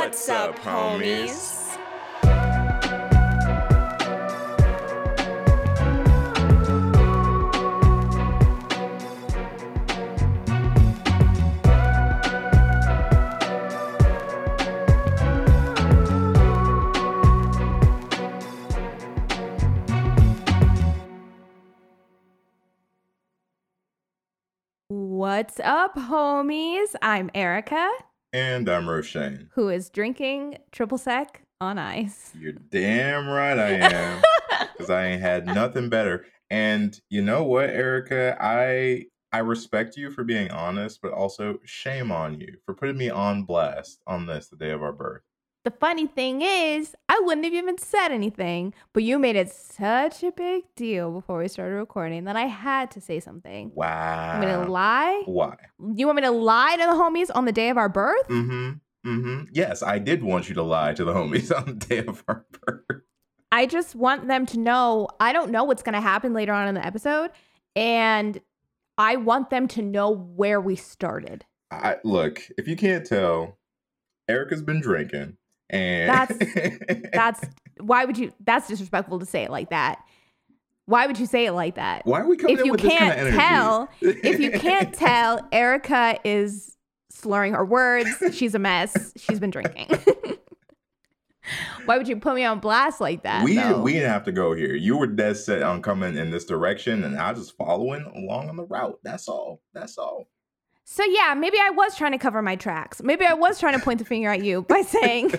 What's up, homies? What's up, homies? I'm Erica. And I'm Roshane. Who is drinking triple sec on ice. You're damn right I am. Because I ain't had nothing better. And you know what, Erica? I respect you for being honest, but also shame on you for putting me on blast on this, the day of our birth. The funny thing is, I wouldn't have even said anything, but you made it such a big deal before we started recording that I had to say something. Wow. I'm going to lie? Why? You want me to lie to the homies on the day of our birth? Yes, I did want you to lie to the homies on the day of our birth. I just want them to know, I don't know what's going to happen later on in the episode, and I want them to know where we started. Look, if you can't tell, Erica's been drinking. And that's why would you? That's disrespectful to say it like that. Why would you say it like that? Why are we coming in with this kind of energy? If you can't tell, Erica is slurring her words. She's a mess. She's been drinking. Why would you put me on blast like that? We didn't have to go here. You were dead set on coming in this direction, and I was just following along on the route. That's all. So yeah, maybe I was trying to cover my tracks. Maybe I was trying to point the finger at you by saying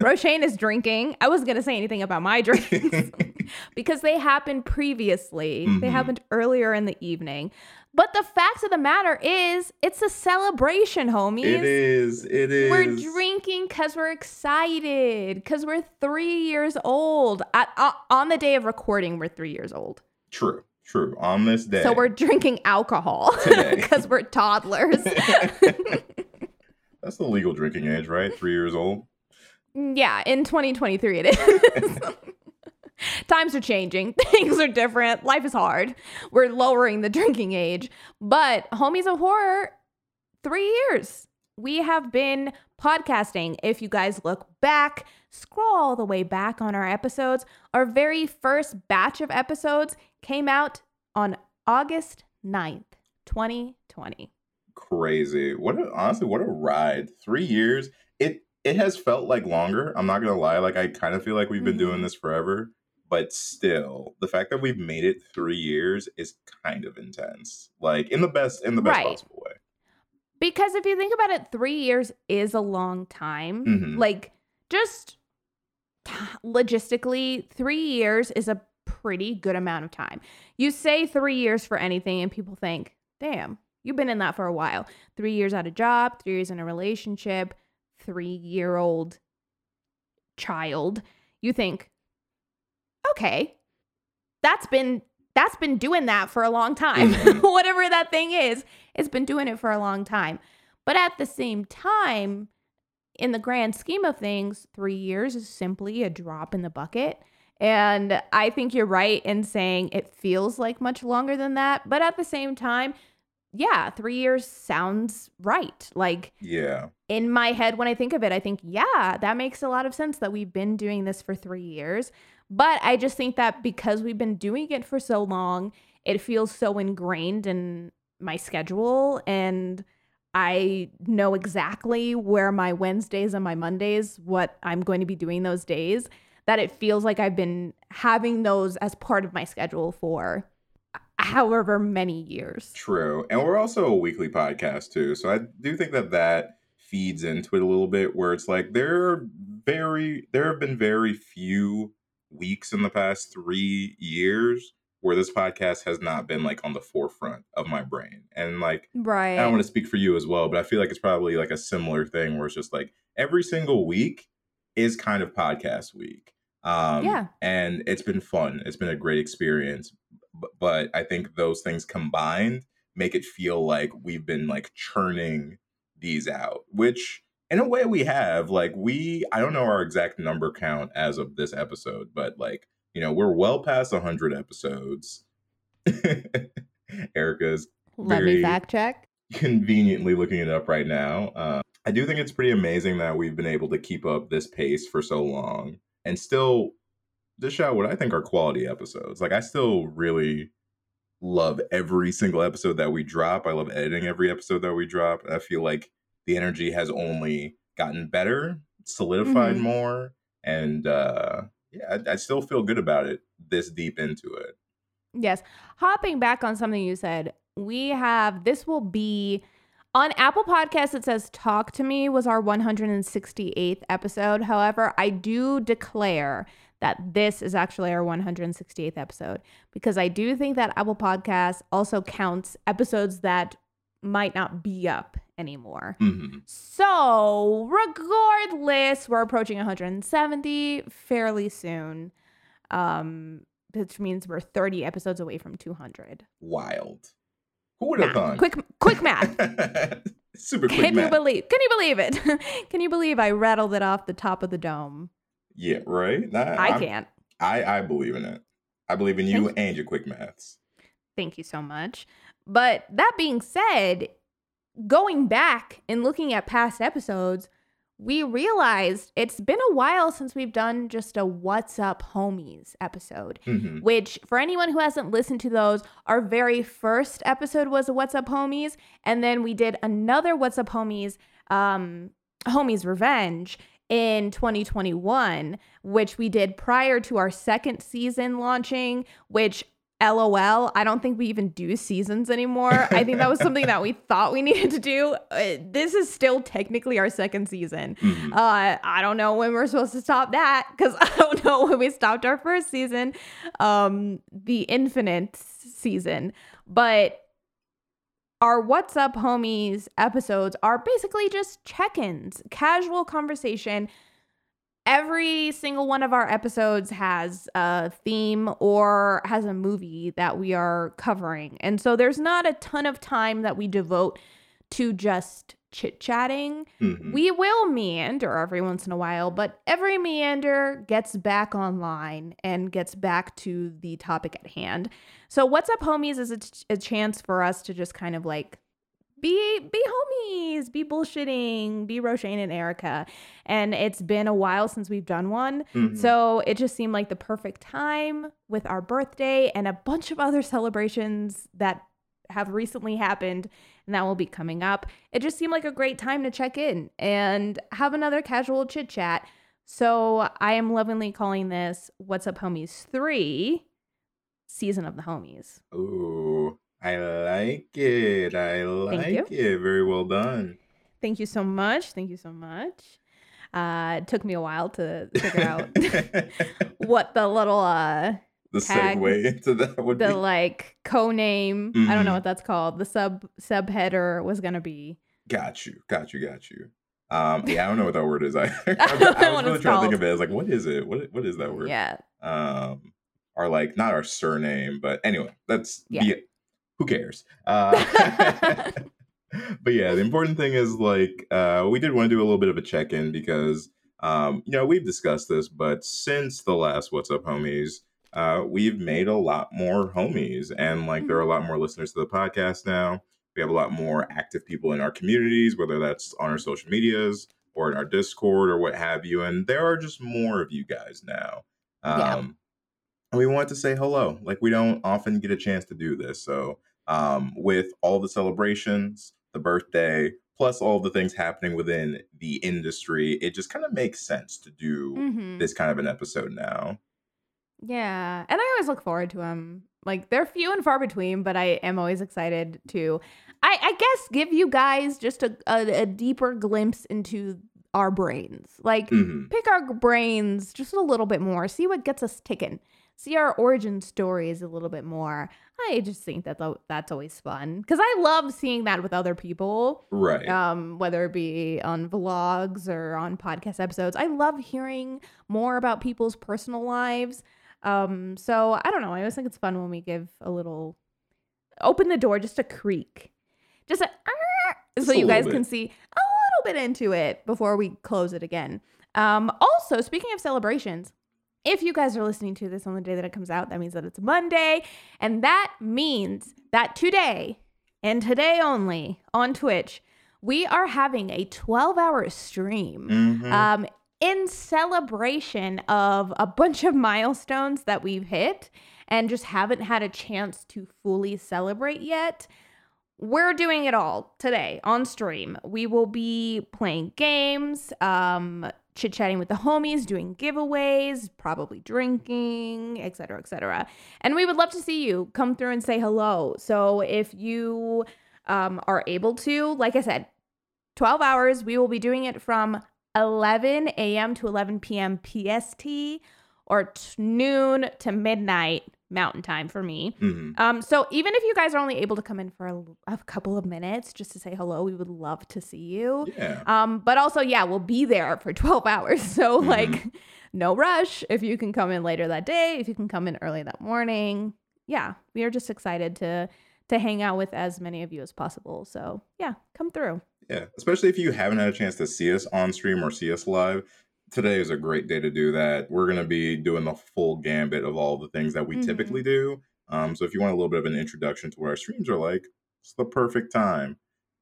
Roshane is drinking. I wasn't going to say anything about my drinks because they happened previously. Mm-hmm. They happened earlier in the evening. But the fact of the matter is, it's a celebration, homies. It is. We're drinking because we're excited, because we're 3 years old. On the day of recording, we're 3 years old. True. On this day. So we're drinking alcohol because we're toddlers. That's the legal drinking age, right? 3 years old. Yeah. In 2023, it is. Times are changing. Things are different. Life is hard. We're lowering the drinking age. But Homies of Horror, 3 years. We have been podcasting. If you guys look back, scroll all the way back on our episodes. Our very first batch of episodes came out on August 9th, 2020. Crazy. Honestly, what a ride. 3 years. It has felt like longer. I'm not going to lie. Like, I kind of feel like we've been doing this forever. But still, the fact that we've made it 3 years is kind of intense. Like, in the best possible way. Because if you think about it, 3 years is a long time. Mm-hmm. Like, just logistically, 3 years is a pretty good amount of time. You say 3 years for anything and people think, damn, you've been in that for a while. 3 years at a job, 3 years in a relationship, 3-year-old child. You think, okay, that's been doing that for a long time. Whatever that thing is, it's been doing it for a long time. But at the same time, in the grand scheme of things, 3 years is simply a drop in the bucket. And I think you're right in saying it feels like much longer than that. But at the same time, yeah, 3 years sounds right. Like, yeah, in my head, when I think of it, I think, yeah, that makes a lot of sense that we've been doing this for 3 years. But I just think that because we've been doing it for so long, it feels so ingrained in my schedule. And I know exactly where my Wednesdays and my Mondays, what I'm going to be doing those days, that it feels like I've been having those as part of my schedule for however many years. True. And we're also a weekly podcast too. So I do think that feeds into it a little bit, where it's like there have been very few weeks in the past 3 years where this podcast has not been like on the forefront of my brain. And like, right. I don't want to speak for you as well, but I feel like it's probably like a similar thing where it's just like every single week is kind of podcast week. Yeah. And it's been fun. It's been a great experience. But I think those things combined make it feel like we've been like churning these out, which in a way we have. Like, I don't know our exact number count as of this episode, but like, you know, we're well past 100 episodes. Erica's very Let me fact check. Conveniently looking it up right now. I do think it's pretty amazing that we've been able to keep up this pace for so long and still dish out what I think are quality episodes. Like, I still really love every single episode that we drop. I love editing every episode that we drop. I feel like the energy has only gotten better, solidified more, and yeah, I still feel good about it this deep into it. Yes. Hopping back on something you said, we have, this will be on Apple Podcasts, it says Talk to Me was our 168th episode. However, I do declare that this is actually our 168th episode because I do think that Apple Podcasts also counts episodes that might not be up anymore. So regardless, we're approaching 170 fairly soon, which means we're 30 episodes away from 200. Wild. Who would have thought? Quick math. Super quick math. Can you believe it? Can you believe I rattled it off the top of the dome? Yeah, right? I can't. I believe in it. I believe in you and your quick maths. Thank you so much. But that being said, going back and looking at past episodes, we realized it's been a while since we've done just a What's Up Homies episode, which for anyone who hasn't listened to those, our very first episode was a What's Up Homies. And then we did another What's Up Homies, Homies Revenge in 2021, which we did prior to our second season launching, which LOL, I don't think we even do seasons anymore. I think that was something that we thought we needed to do. This is still technically our second season. I don't know when we're supposed to stop that because I don't know when we stopped our first season, the Infinite season. But our What's Up Homies episodes are basically just check-ins, casual conversation. Every single one of our episodes has a theme or has a movie that we are covering. And so there's not a ton of time that we devote to just chit-chatting. We will meander every once in a while, but every meander gets back online and gets back to the topic at hand. So What's Up Homies is a chance for us to just kind of like be homies, be bullshitting, be Roshane and Erica. And it's been a while since we've done one. So it just seemed like the perfect time with our birthday and a bunch of other celebrations that have recently happened and that will be coming up. It just seemed like a great time to check in and have another casual chit chat. So I am lovingly calling this What's Up Homies 3, Season of the Homies. Ooh. I like it. I like it. Very well done. Thank you so much. It took me a while to figure out what the little the tag, segue to that would be. The like co-name. I don't know what that's called. The subheader was gonna be. Got you. Yeah, I don't know what that word is. I was really trying to think of it. I was like, what is it? What is that word? Yeah. Or like not our surname, but anyway, that's who cares? But yeah, the important thing is like we did want to do a little bit of a check-in because, you know, we've discussed this, but since the last What's Up Homies, we've made a lot more homies and like there are a lot more listeners to the podcast now. We have a lot more active people in our communities, whether that's on our social medias or in our Discord or what have you. And there are just more of you guys now. And we want to say hello. Like, we don't often get a chance to do this. So with all the celebrations, the birthday, plus all the things happening within the industry, it just kind of makes sense to do this kind of an episode now. Yeah. And I always look forward to them. Like, they're few and far between, but I am always excited to, I guess, give you guys just a deeper glimpse into our brains. Like, pick our brains just a little bit more. See what gets us ticking. See our origin stories a little bit more. I just think that that's always fun because I love seeing that with other people, right? Whether it be on vlogs or on podcast episodes, I love hearing more about people's personal lives. So I don't know. I always think it's fun when we give a little, open the door just a creak, just a so you guys can see a little bit into it before we close it again. Also, speaking of celebrations. If you guys are listening to this on the day that it comes out, that means that it's Monday. And that means that today and today only on Twitch, we are having a 12-hour stream in celebration of a bunch of milestones that we've hit and just haven't had a chance to fully celebrate yet. We're doing it all today on stream. We will be playing games, chit-chatting with the homies, doing giveaways, probably drinking, et cetera, et cetera. And we would love to see you come through and say hello. So if you are able to, like I said, 12 hours, we will be doing it from 11 a.m. to 11 p.m. PST or noon to midnight Mountain Time for me. So even if you guys are only able to come in for a couple of minutes just to say hello, we would love to see you. But also, we'll be there for 12 hours. So like no rush. If you can come in later that day, if you can come in early that morning. Yeah, we are just excited to hang out with as many of you as possible. So yeah, come through. Yeah, especially if you haven't had a chance to see us on stream or see us live. Today is a great day to do that. We're going to be doing the full gambit of all the things that we typically do. So if you want a little bit of an introduction to what our streams are like, it's the perfect time.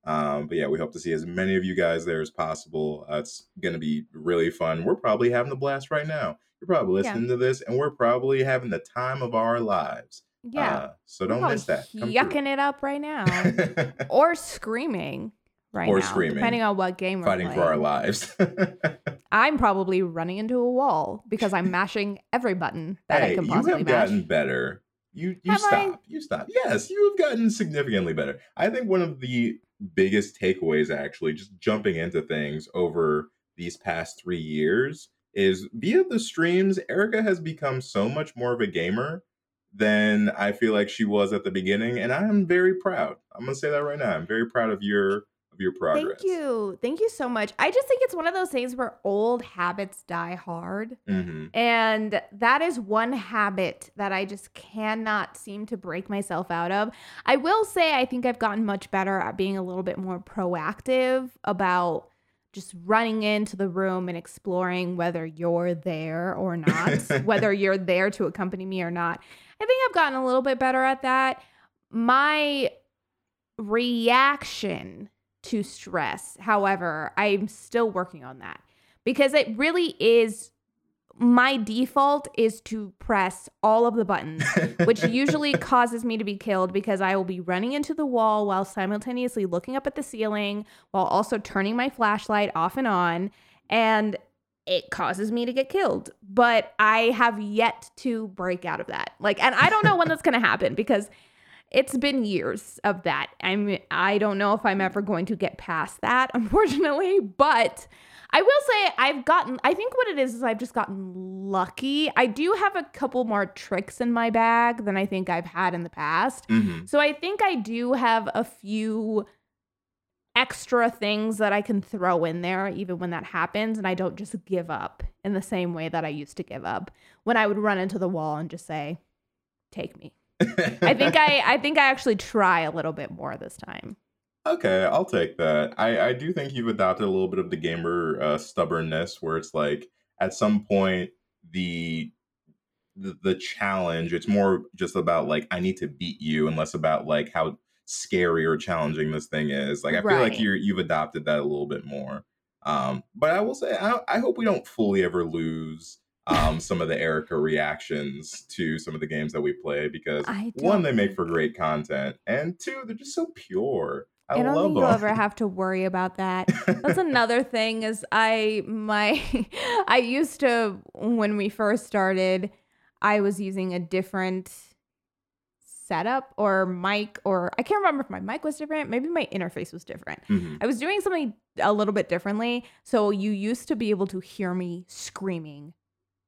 But yeah, we hope to see as many of you guys there as possible. It's going to be really fun. We're probably having a blast right now. You're probably listening to this, and we're probably having the time of our lives. So don't miss that. Come yucking through. It up right now. Or screaming. Right now, depending on what game we're playing. Fighting for our lives. I'm probably running into a wall because I'm mashing every button that I can possibly mash. You have gotten better. You stop. Yes, you have gotten significantly better. I think one of the biggest takeaways, actually, just jumping into things over these past 3 years, is via the streams, Erica has become so much more of a gamer than I feel like she was at the beginning. And I'm very proud. I'm going to say that right now. I'm very proud of your progress. Thank you so much. I just think it's one of those things where old habits die hard, and that is one habit that I just cannot seem to break myself out of. I will say I think I've gotten much better at being a little bit more proactive about just running into the room and exploring whether you're there or not, whether you're there to accompany me or not. I think I've gotten a little bit better at that. My reaction to stress, however, I'm still working on that, because it really is my default is to press all of the buttons, which usually causes me to be killed because I will be running into the wall while simultaneously looking up at the ceiling while also turning my flashlight off and on, and it causes me to get killed. But I have yet to break out of that. And I don't know when that's going to happen, because it's been years of that. I don't know if I'm ever going to get past that, unfortunately. But I will say I think what it is I've just gotten lucky. I do have a couple more tricks in my bag than I think I've had in the past. So I think I do have a few extra things that I can throw in there even when that happens. And I don't just give up in the same way that I used to give up when I would run into the wall and just say, take me. I think I actually try a little bit more this time. Okay, I'll take that. I do think you've adopted a little bit of the gamer stubbornness, where it's like at some point the challenge, it's more just about like I need to beat you and less about like how scary or challenging this thing is. Like I feel like you've adopted that a little bit more. But I will say I hope we don't fully ever lose some of the Erica reactions to some of the games that we play, because one, they make for great content, and two, they're just so pure. I love them. I don't think you'll ever have to worry about that. That's another thing is I used to, when we first started, I was using a different setup or mic, or I can't remember if my mic was different. Maybe my interface was different. I was doing something a little bit differently. So you used to be able to hear me screaming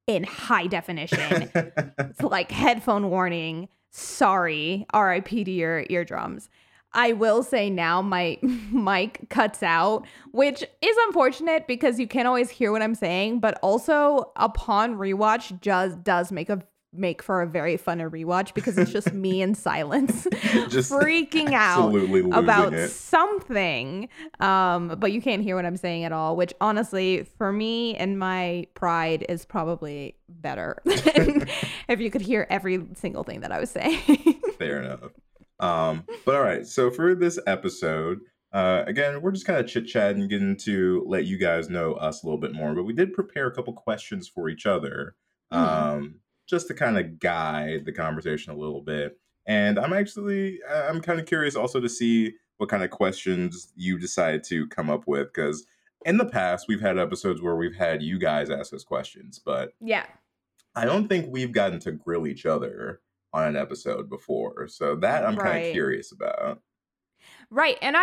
in high definition. It's like headphone warning. Sorry, R.I.P. to your eardrums. I will say now my mic cuts out, which is unfortunate because you can't always hear what I'm saying. But also, upon rewatch, does make for a very fun rewatch, because it's just me in silence, just freaking out about something. But you can't hear what I'm saying at all, which honestly, for me and my pride, is probably better than if you could hear every single thing that I was saying. Fair enough. But all right, so for this episode, Again, we're just kind of chit-chatting, getting to let you guys know us a little bit more. But we did prepare a couple questions for each other, just to kind of guide the conversation a little bit. And I'm kind of curious also to see what kind of questions you decide to come up with, because in the past, we've had episodes where we've had you guys ask us questions, but yeah, I don't think we've gotten to grill each other on an episode before. So that I'm kind of curious about. Right. And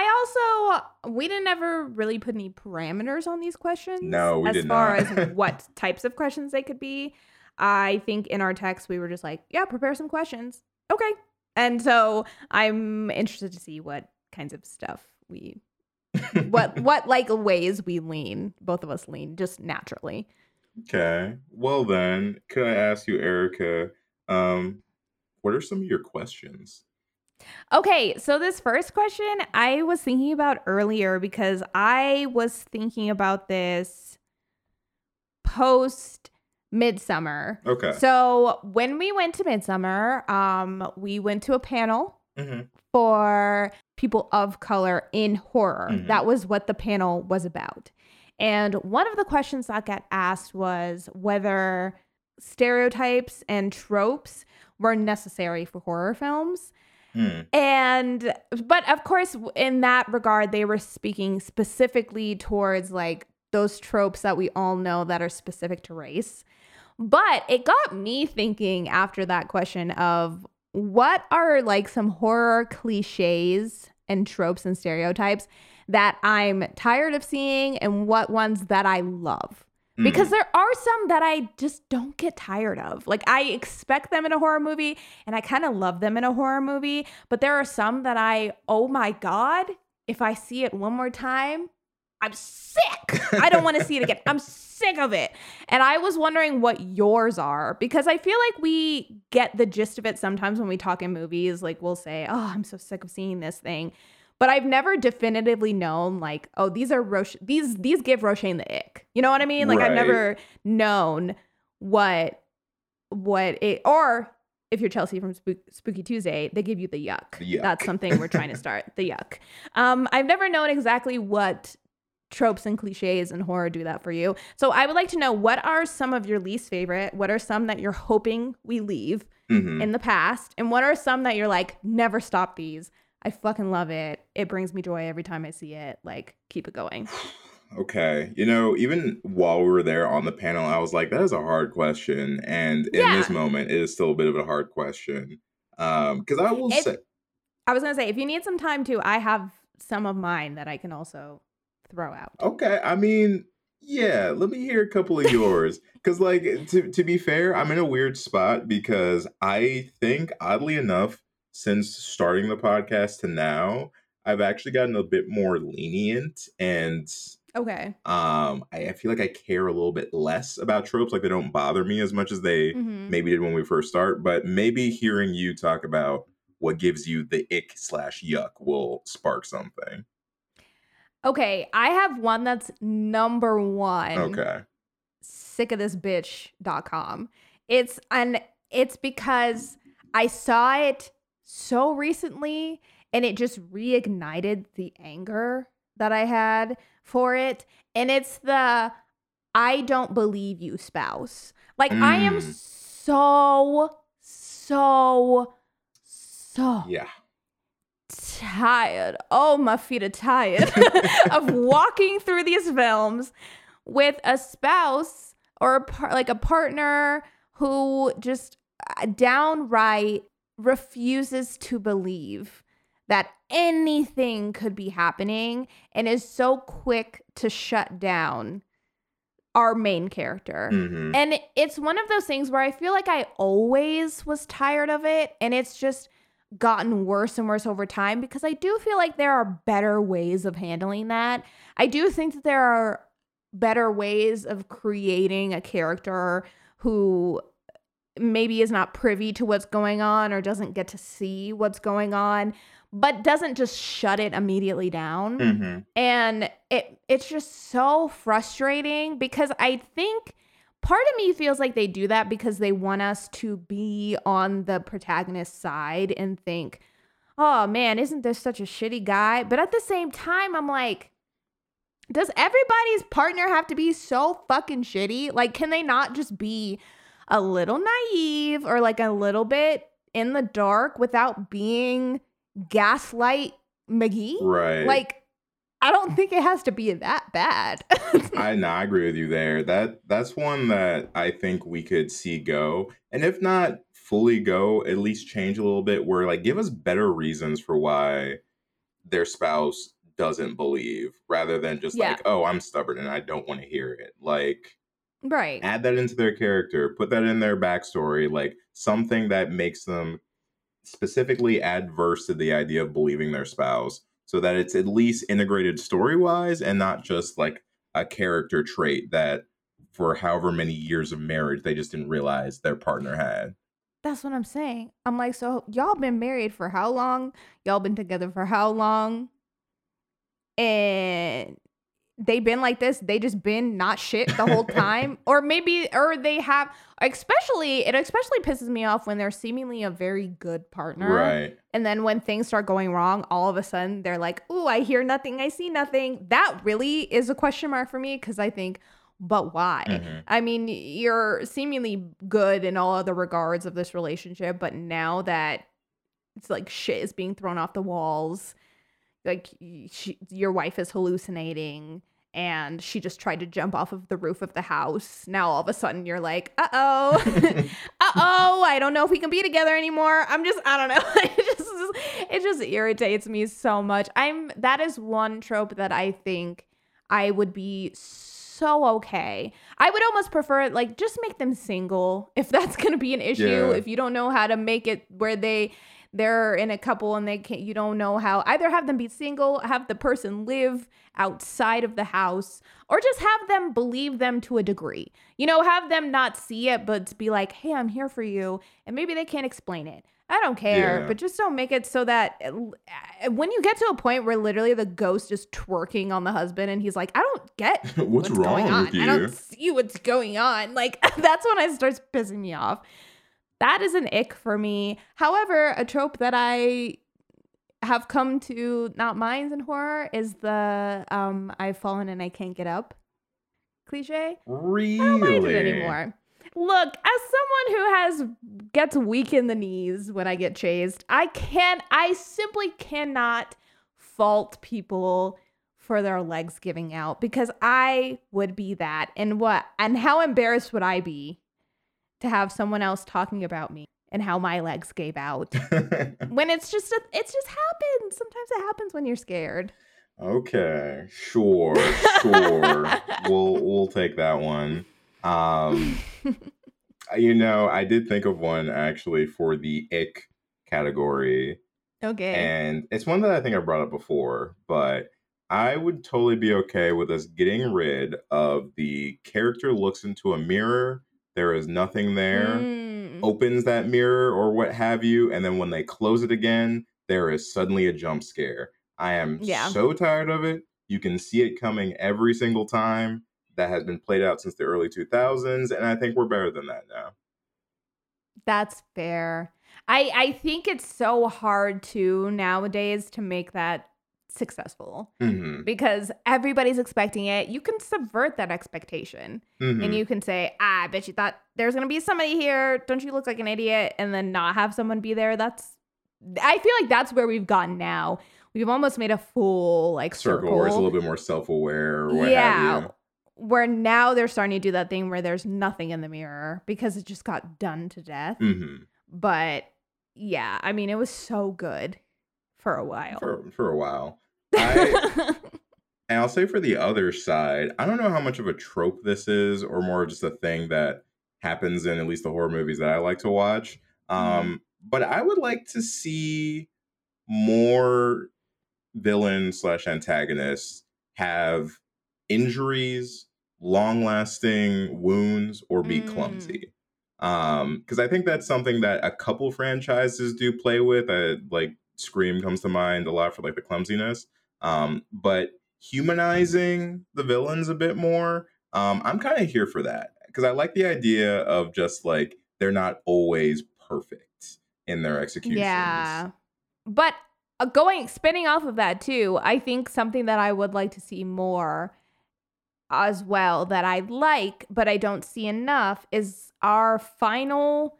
we didn't ever really put any parameters on these questions. No, we did not. As far as what types of questions they could be. I think in our text, we were just like, yeah, prepare some questions. Okay. And so I'm interested to see what kinds of stuff ways we lean, both of us lean, just naturally. Okay. Well then, can I ask you, Erica, what are some of your questions? Okay, so this first question I was thinking about earlier because I was thinking about this post Midsummer. Okay. So when we went to Midsummer, we went to a panel for people of color in horror. That was what the panel was about. And one of the questions that got asked was whether stereotypes and tropes were necessary for horror films. But of course, in that regard, they were speaking specifically towards like those tropes that we all know that are specific to race. But it got me thinking after that question of what are like some horror cliches and tropes and stereotypes that I'm tired of seeing and what ones that I love. Because there are some that I just don't get tired of. Like, I expect them in a horror movie, and I kind of love them in a horror movie. But there are some that oh my God, if I see it one more time, I'm sick. I don't want to see it again. I'm sick of it. And I was wondering what yours are, because I feel like we get the gist of it sometimes when we talk in movies. Like, we'll say, oh, I'm so sick of seeing this thing. But I've never definitively known, like, oh, these are these give Roshane the ick. You know what I mean? Like, right. I've never known what it, or if you're Chelsea from Spooky Tuesday, they give you the yuck. That's something we're trying to start, the yuck. I've never known exactly what tropes and cliches in horror do that for you. So I would like to know, what are some of your least favorite? What are some that you're hoping we leave in the past? And what are some that you're like, never stop these? I fucking love it. It brings me joy every time I see it. Like, keep it going. Okay. You know, even while we were there on the panel, I was like, that is a hard question. And in this moment, it is still a bit of a hard question. Because I was going to say, if you need some time too, I have some of mine that I can also throw out. Okay. I mean, yeah, let me hear a couple of yours. Because, like, to be fair, I'm in a weird spot because I think, oddly enough, since starting the podcast to now, I've actually gotten a bit more lenient and I feel like I care a little bit less about tropes. Like, they don't bother me as much as they maybe did when we first start. But maybe hearing you talk about what gives you the ick/yuck will spark something. Okay, I have one that's number one. Okay. Sickofthisbitch.com. It's because I saw it so recently, and it just reignited the anger that I had for it. And it's the I don't believe you spouse. Like, I am so tired. Oh, my feet are tired of walking through these films with a spouse or a partner who just downright refuses to believe that anything could be happening and is so quick to shut down our main character. And it's one of those things where I feel like I always was tired of it, and it's just gotten worse and worse over time, because I do feel like there are better ways of handling that. I do think that there are better ways of creating a character who maybe is not privy to what's going on or doesn't get to see what's going on, but doesn't just shut it immediately down. And it's just so frustrating, because I think part of me feels like they do that because they want us to be on the protagonist's side and think, oh man, isn't this such a shitty guy? But at the same time, I'm like, does everybody's partner have to be so fucking shitty? Like, can they not just be a little naive or like a little bit in the dark without being gaslight McGee? Right. Like, I don't think it has to be that bad. I agree with you there. That's one that I think we could see go. And if not fully go, at least change a little bit where like, give us better reasons for why their spouse doesn't believe, rather than just like, oh, I'm stubborn and I don't want to hear it. Like, right. Add that into their character, put that in their backstory, like something that makes them specifically adverse to the idea of believing their spouse, so that it's at least integrated story-wise and not just like a character trait that for however many years of marriage, they just didn't realize their partner had. That's what I'm saying. I'm like, so y'all been married for how long? Y'all been together for how long? And they been like this? They just been not shit the whole time? or they have, it especially pisses me off when they're seemingly a very good partner. Right. And then when things start going wrong, all of a sudden they're like, ooh, I hear nothing, I see nothing. That really is a question mark for me, because I think, but why? Mm-hmm. I mean, you're seemingly good in all other regards of this relationship, but now that it's like shit is being thrown off the walls, like your wife is hallucinating and she just tried to jump off of the roof of the house. Now all of a sudden you're like, uh-oh, I don't know if we can be together anymore. I don't know. It just irritates me so much. That is one trope that I think I would be so okay. I would almost prefer, like, just make them single if that's going to be an issue. Yeah. If you don't know how to make it where they're in a couple and they can't, you don't know how, either have them be single, have the person live outside of the house, or just have them believe them to a degree. You know, have them not see it, but be like, hey, I'm here for you. And maybe they can't explain it. I don't care, but just don't make it so that when you get to a point where literally the ghost is twerking on the husband and he's like, I don't get what's wrong going on. With you? I don't see what's going on. Like, that's when it starts pissing me off. That is an ick for me. However, a trope that I have come to not mind in horror is the I've fallen and I can't get up cliche. Really? I don't mind it anymore. Look, as someone who gets weak in the knees when I get chased, I simply cannot fault people for their legs giving out, because I would be that. And how embarrassed would I be to have someone else talking about me and how my legs gave out when it's just happened. Sometimes it happens when you're scared. Okay, sure. We'll take that one. You know, I did think of one actually for the ick category. Okay. And it's one that I think I brought up before, but I would totally be okay with us getting rid of the character looks into a mirror, there is nothing there, opens that mirror or what have you, and then when they close it again, there is suddenly a jump scare. I am so tired of it. You can see it coming every single time. That has been played out since the early 2000s, and I think we're better than that now. That's fair. I think it's so hard, too, nowadays to make that successful because everybody's expecting it. You can subvert that expectation and you can say, I bet you thought there's going to be somebody here. Don't you look like an idiot? And then not have someone be there. I feel like that's where we've gotten now. We've almost made a full like circle. Or it's a little bit more self-aware or what have you. Where now they're starting to do that thing where there's nothing in the mirror because it just got done to death. Mm-hmm. But yeah, I mean, it was so good for a while. For a while. And I'll say for the other side, I don't know how much of a trope this is or more just a thing that happens in at least the horror movies that I like to watch. But I would like to see more villain/antagonists have injuries, long-lasting wounds, or be clumsy. Because I think that's something that a couple franchises do play with. Like Scream comes to mind a lot for like the clumsiness. But humanizing the villains a bit more, I'm kind of here for that. Because I like the idea of just like, they're not always perfect in their executions. Yeah. But spinning off of that too, I think something that I would like to see more as well that I like, but I don't see enough, is our final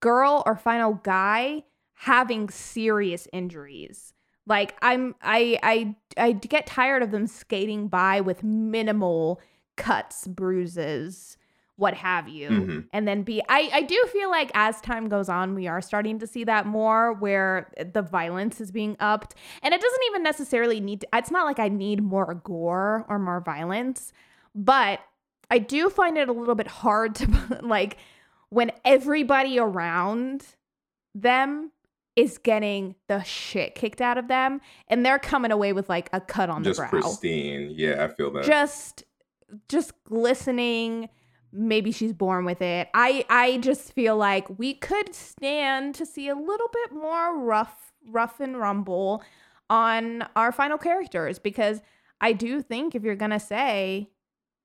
girl or final guy having serious injuries. Like I get tired of them skating by with minimal cuts, bruises, what have you. Mm-hmm. And then I do feel like as time goes on, we are starting to see that more where the violence is being upped. And it doesn't even necessarily need to, it's not like I need more gore or more violence, but I do find it a little bit hard to like when everybody around them is getting the shit kicked out of them and they're coming away with like a cut on just the brow. Just pristine. Yeah, I feel that. Just glistening. Maybe she's born with it. I just feel like we could stand to see a little bit more rough and rumble on our final characters, because I do think if you're going to say,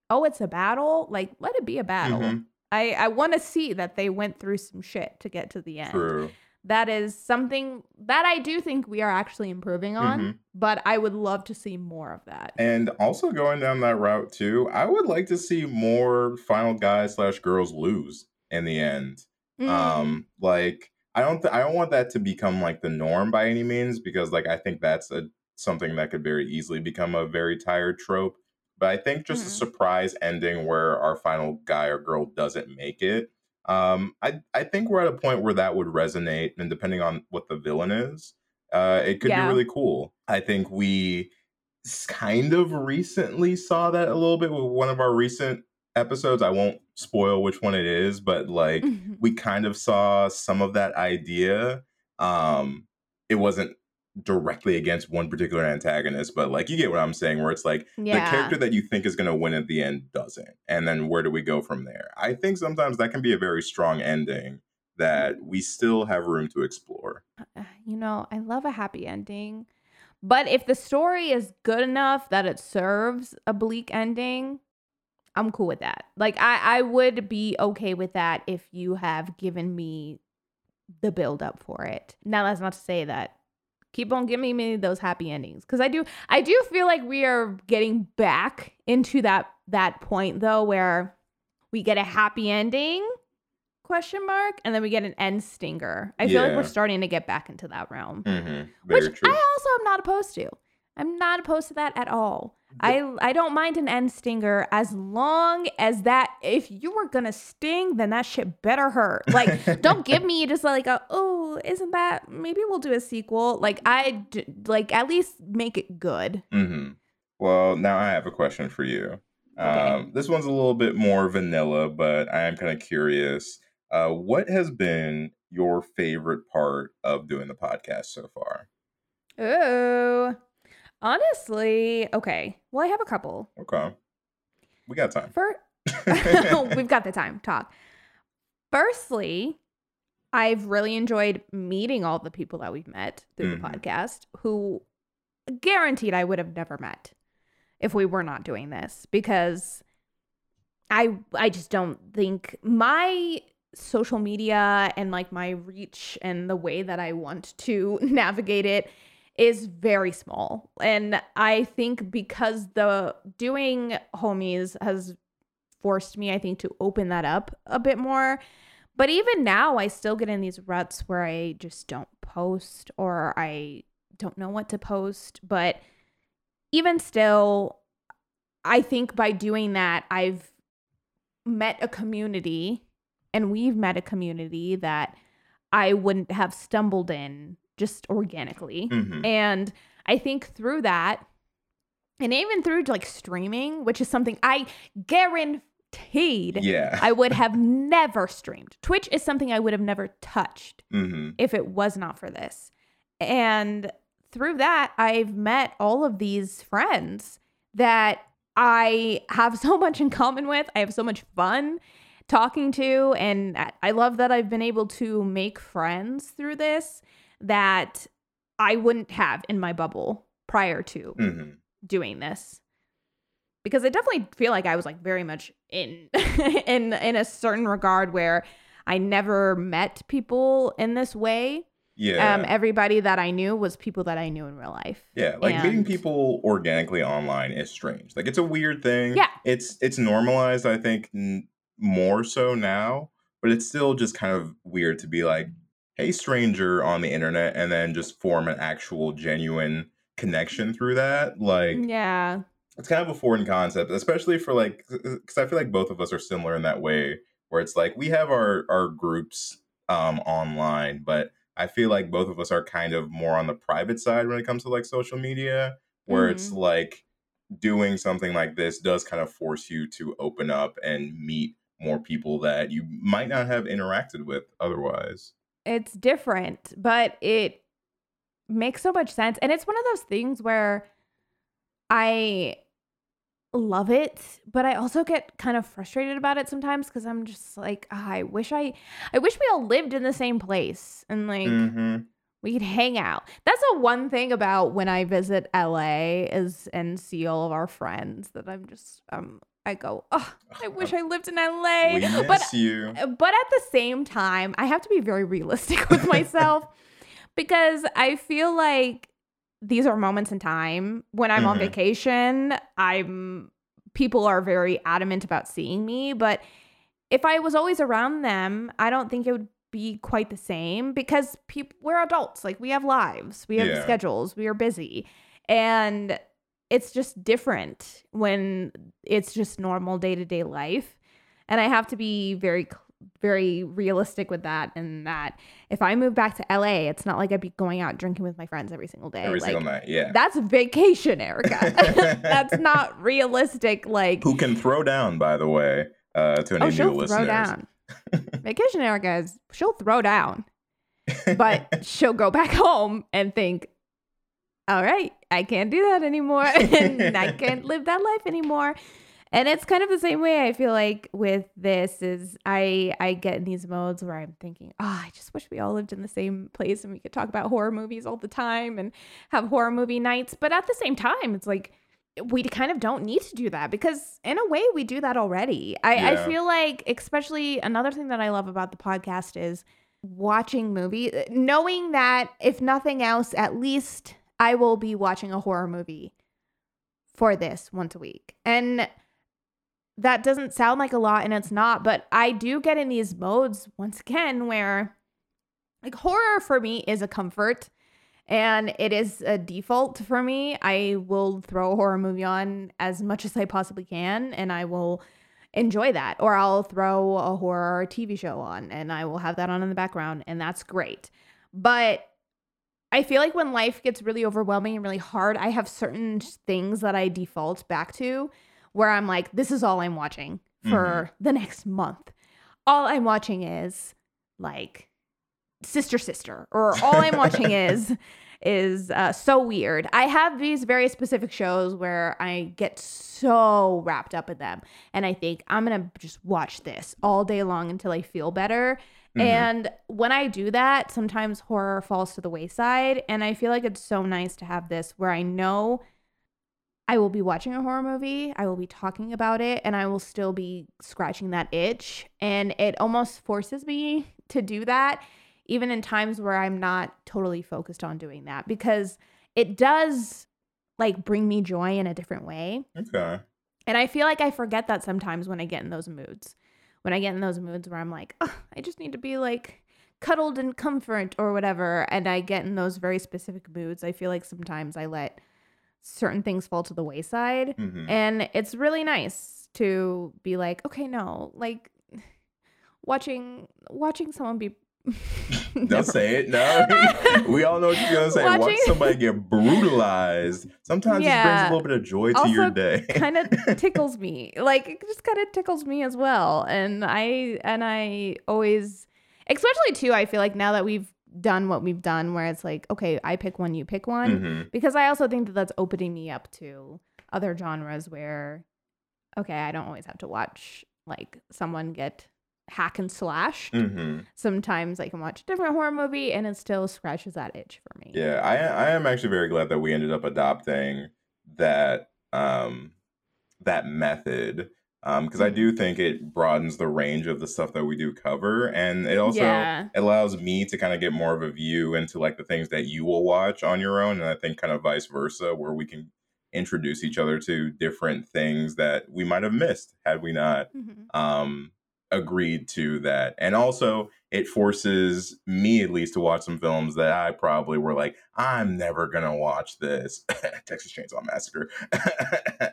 oh, it's a battle, like let it be a battle. Mm-hmm. I want to see that they went through some shit to get to the end. True. That is something that I do think we are actually improving on, mm-hmm. but I would love to see more of that. And also going down that route too, I would like to see more final guys / girls lose in the end. Mm. Like I don't want that to become like the norm by any means, because like I think that's something that could very easily become a very tired trope. But I think just mm-hmm. a surprise ending where our final guy or girl doesn't make it. I think we're at a point where that would resonate, and depending on what the villain is, it could be really cool. I think we kind of recently saw that a little bit with one of our recent episodes. I won't spoil which one it is, but like mm-hmm. we kind of saw some of that idea. It wasn't directly against one particular antagonist, but like you get what I'm saying, where it's like the character that you think is going to win at the end doesn't, and then where do we go from there? I think sometimes that can be a very strong ending that we still have room to explore. You know, I love a happy ending, but if the story is good enough that it serves a bleak ending, I'm cool with that. Like I would be okay with that if you have given me the build up for it. Now that's not to say that keep on giving me those happy endings, because I do feel like we are getting back into that point though, where we get a happy ending ? And then we get an end stinger. I feel like we're starting to get back into that realm, mm-hmm. which true. I also am not opposed to. I'm not opposed to that at all. I don't mind an end stinger as long as that, if you were going to sting, then that shit better hurt. Like, don't give me just like, isn't that, maybe we'll do a sequel. Like, at least make it good. Mm-hmm. Well, now I have a question for you. Okay. This one's a little bit more vanilla, but I am kind of curious. What has been your favorite part of doing the podcast so far? Ooh. Honestly, okay. Well, I have a couple. Okay. We got time. We've got the time to talk. Firstly, I've really enjoyed meeting all the people that we've met through mm-hmm. the podcast, who guaranteed I would have never met if we were not doing this, because I just don't think my social media and like my reach and the way that I want to navigate it is very small. And I think because the doing Homies has forced me, I think, to open that up a bit more. But even now, I still get in these ruts where I just don't post, or I don't know what to post. But even still, I think by doing that, I've met a community, and we've met a community that I wouldn't have stumbled in just organically. Mm-hmm. And I think through that, and even through like streaming, which is something I guaranteed I would have never streamed. Twitch is something I would have never touched mm-hmm. if it was not for this. And through that, I've met all of these friends that I have so much in common with. I have so much fun talking to, and I love that I've been able to make friends through this that I wouldn't have in my bubble prior to mm-hmm. doing this, because I definitely feel like I was like very much in in a certain regard where I never met people in this way. Yeah. Everybody that I knew was people that I knew in real life. Yeah, like meeting people organically online is strange. Like, it's a weird thing. Yeah. It's normalized, I think, more so now, but it's still just kind of weird to be like, hey, stranger on the internet, and then just form an actual genuine connection through that. Like, yeah, it's kind of a foreign concept, especially for like, because I feel like both of us are similar in that way, where it's like we have our groups online, but I feel like both of us are kind of more on the private side when it comes to like social media, where it's like doing something like this does kind of force you to open up and meet more people that you might not have interacted with otherwise. It's different, but it makes so much sense. And it's one of those things where I love it, but I also get kind of frustrated about it sometimes, because I'm just like, oh, I wish we all lived in the same place and like we could hang out. That's the one thing about when I visit LA is and see all of our friends that I'm just I go, oh, I wish I lived in LA. We miss you. But at the same time, I have to be very realistic with myself because I feel like these are moments in time. When I'm on vacation, people are very adamant about seeing me. But if I was always around them, I don't think it would be quite the same, because we're adults. Like, we have lives. We have schedules. We are busy. And it's just different when it's just normal day-to-day life. And I have to be very, very realistic with that, and that if I move back to LA, it's not like I'd be going out drinking with my friends every single day. Every single night, yeah. That's vacation, Erica. That's not realistic. Like, who can throw down, by the way, to any new listeners. Throw down. Vacation Erica she'll throw down, but she'll go back home and think, all right, I can't do that anymore, and I can't live that life anymore. And it's kind of the same way I feel like with this is I get in these modes where I'm thinking, oh, I just wish we all lived in the same place and we could talk about horror movies all the time and have horror movie nights. But at the same time, it's like we kind of don't need to do that, because in a way we do that already. I feel like, especially another thing that I love about the podcast is watching movies, knowing that if nothing else, at least I will be watching a horror movie for this once a week. And that doesn't sound like a lot, and it's not, but I do get in these modes once again where like horror for me is a comfort and it is a default for me. I will throw a horror movie on as much as I possibly can and I will enjoy that, or I'll throw a horror TV show on and I will have that on in the background, and that's great. But I feel like when life gets really overwhelming and really hard, I have certain things that I default back to where I'm like, this is all I'm watching for the next month. All I'm watching is like Sister, or all I'm watching is So Weird. I have these very specific shows where I get so wrapped up in them and I think I'm going to just watch this all day long until I feel better. And when I do that, sometimes horror falls to the wayside. And I feel like it's so nice to have this where I know I will be watching a horror movie, I will be talking about it, and I will still be scratching that itch. And it almost forces me to do that, even in times where I'm not totally focused on doing that, because it does like bring me joy in a different way. Okay. And I feel like I forget that sometimes when I get in those moods. When I get in those moods where I'm like, oh, I just need to be like cuddled in comfort or whatever, and I get in those very specific moods, I feel like sometimes I let certain things fall to the wayside. And it's really nice to be like, okay, no, like watching someone be don't say it. No, we all know what you're gonna say. Watch somebody get brutalized. Sometimes it brings a little bit of joy to your day. Kind of tickles me. Like, it just kind of tickles me as well. And I always, especially too, I feel like now that we've done what we've done, where it's like, okay, I pick one, you pick one, because I also think that that's opening me up to other genres where, okay, I don't always have to watch like someone get hack and slashed. Sometimes I can watch a different horror movie and it still scratches that itch for me. Yeah, I am actually very glad that we ended up adopting that method because I do think it broadens the range of the stuff that we do cover, and it also allows me to kind of get more of a view into like the things that you will watch on your own, and I think kind of vice versa, where we can introduce each other to different things that we might have missed had we not agreed to that. And also it forces me at least to watch some films that I probably were like, I'm never gonna watch this. Texas Chainsaw Massacre.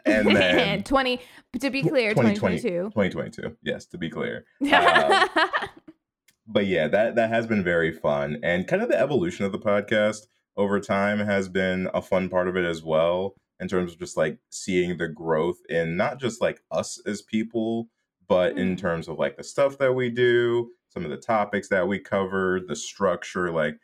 And then 2022, yes, to be clear. But yeah, that has been very fun, and kind of the evolution of the podcast over time has been a fun part of it as well, in terms of just like seeing the growth in not just like us as people, but in terms of like the stuff that we do, some of the topics that we cover, the structure. Like,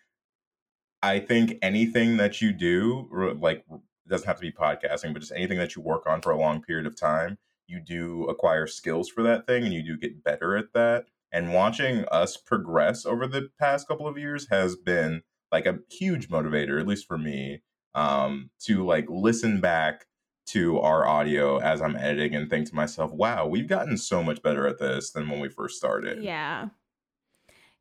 I think anything that you do, like, doesn't have to be podcasting, but just anything that you work on for a long period of time, you do acquire skills for that thing and you do get better at that. And watching us progress over the past couple of years has been like a huge motivator, at least for me, to like listen back to our audio as I'm editing and think to myself, wow, we've gotten so much better at this than when we first started. Yeah.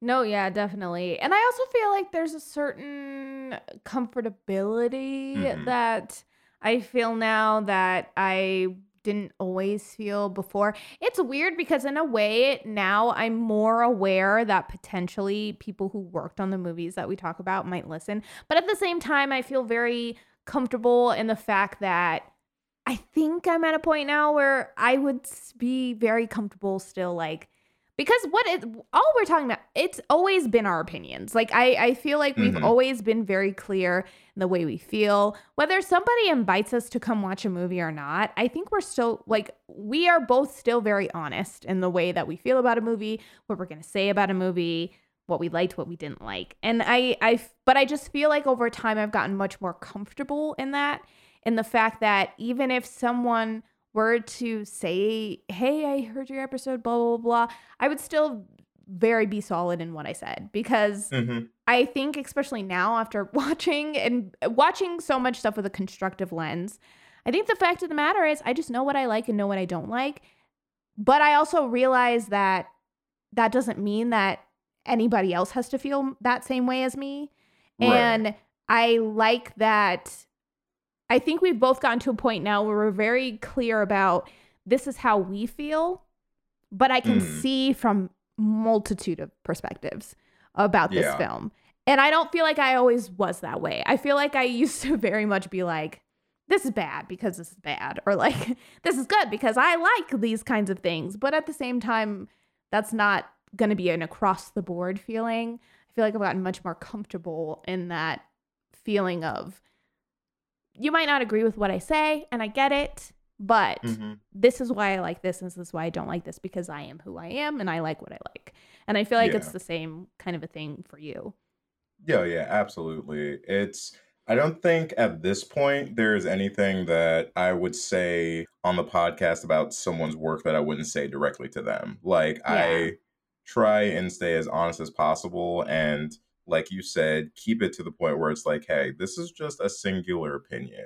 No, yeah, definitely. And I also feel like there's a certain comfortability that I feel now that I didn't always feel before. It's weird because in a way now I'm more aware that potentially people who worked on the movies that we talk about might listen. But at the same time, I feel very comfortable in the fact that I think I'm at a point now where I would be very comfortable still, like, because all we're talking about, it's always been our opinions. Like, I feel like we've always been very clear in the way we feel. Whether somebody invites us to come watch a movie or not, I think we're still, like, we are both still very honest in the way that we feel about a movie, what we're going to say about a movie, what we liked, what we didn't like. And but I just feel like over time I've gotten much more comfortable in that, in the fact that even if someone were to say, hey, I heard your episode, blah, blah, blah, I would still very be solid in what I said, because I think especially now after watching so much stuff with a constructive lens, I think the fact of the matter is I just know what I like and know what I don't like. But I also realize that that doesn't mean that anybody else has to feel that same way as me. Right. And I like that. I think we've both gotten to a point now where we're very clear about this is how we feel, but I can see from multitude of perspectives about this film. And I don't feel like I always was that way. I feel like I used to very much be like, this is bad because this is bad, or like, this is good because I like these kinds of things. But at the same time, that's not going to be an across the board feeling. I feel like I've gotten much more comfortable in that feeling of, you might not agree with what I say, and I get it, but this is why I like this, and this is why I don't like this, because I am who I am, and I like what I like. And I feel like it's the same kind of a thing for you. Yeah, absolutely. I don't think at this point there is anything that I would say on the podcast about someone's work that I wouldn't say directly to them. Like, I try and stay as honest as possible, and like you said, keep it to the point where it's like, hey, this is just a singular opinion.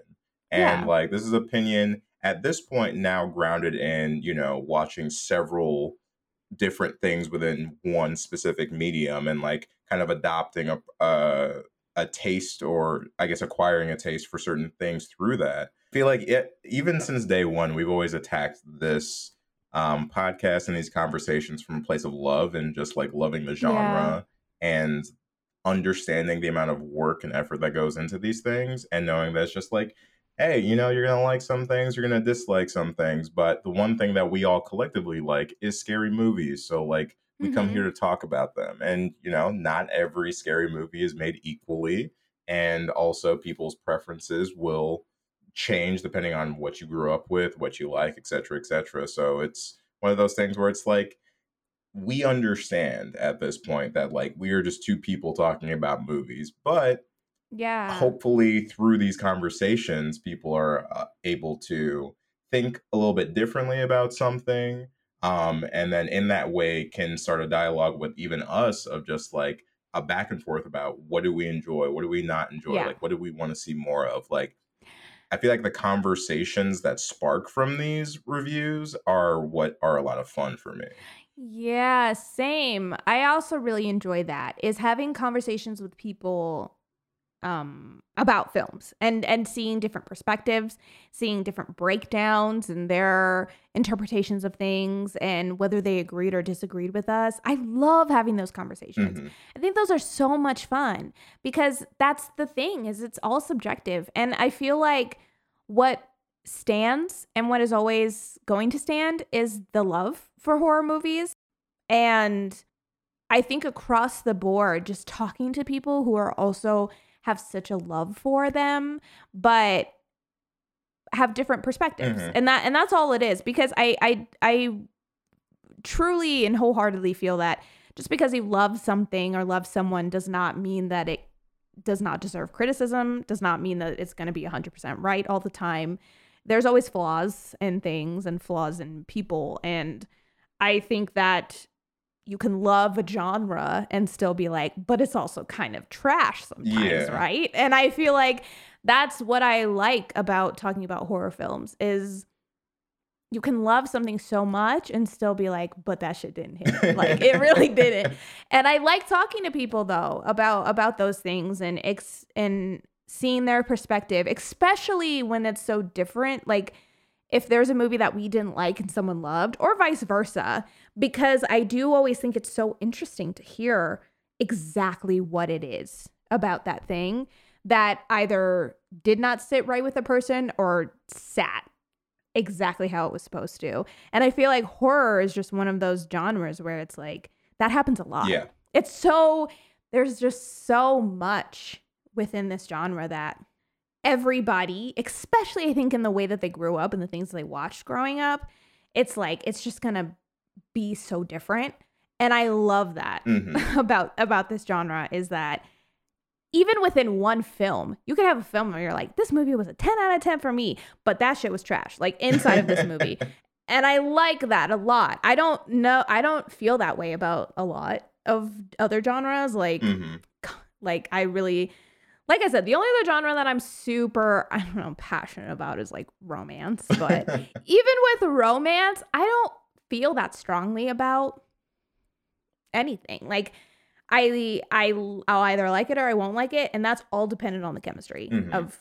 And like, this is opinion at this point now grounded in, you know, watching several different things within one specific medium, and like kind of adopting a taste, or I guess acquiring a taste for certain things through that. I feel like even since day one, we've always attacked this podcast and these conversations from a place of love and just like loving the genre and understanding the amount of work and effort that goes into these things, and knowing that it's just like, hey, you know, you're gonna like some things, you're gonna dislike some things, but the one thing that we all collectively like is scary movies. So like, we come here to talk about them, and you know, not every scary movie is made equally, and also people's preferences will change depending on what you grew up with, what you like, etc., etc. So it's one of those things where it's like, we understand at this point that like, we are just two people talking about movies, but hopefully through these conversations, people are able to think a little bit differently about something. And then in that way can start a dialogue with even us of just like a back and forth about, what do we enjoy? What do we not enjoy? Like, what do we want to see more of? Like, I feel like the conversations that spark from these reviews are what are a lot of fun for me. Yeah, same. I also really enjoy that, is having conversations with people about films and seeing different perspectives, seeing different breakdowns and their interpretations of things and whether they agreed or disagreed with us. I love having those conversations. Mm-hmm. I think those are so much fun because that's the thing, is it's all subjective. And I feel like what stands and what is always going to stand is the love for horror movies. And I think across the board, just talking to people who are also have such a love for them, but have different perspectives. Mm-hmm. And that's all it is, because I truly and wholeheartedly feel that just because you love something or love someone does not mean that it does not deserve criticism, does not mean that it's going to be 100% right all the time. There's always flaws in things and flaws in people. And I think that you can love a genre and still be like, but it's also kind of trash sometimes, right? And I feel like that's what I like about talking about horror films, is you can love something so much and still be like, but that shit didn't hit. Like, it really didn't. And I like talking to people, though, about those things and seeing their perspective, especially when it's so different. Like, if there's a movie that we didn't like and someone loved, or vice versa, because I do always think it's so interesting to hear exactly what it is about that thing that either did not sit right with a person or sat exactly how it was supposed to. And I feel like horror is just one of those genres where it's like, that happens a lot. Yeah. It's so, there's just so much within this genre that everybody, especially I think in the way that they grew up and the things they watched growing up, it's like it's just gonna be so different. And I love that about this genre, is that even within one film, you could have a film where you're like, this movie was a 10 out of 10 for me, but that shit was trash, like inside of this movie. And I like that a lot. I don't feel that way about a lot of other genres. Like, like I said, the only other genre that I'm super, I don't know, passionate about is like romance. But even with romance, I don't feel that strongly about anything. Like, I'll either like it or I won't like it. And that's all dependent on the chemistry of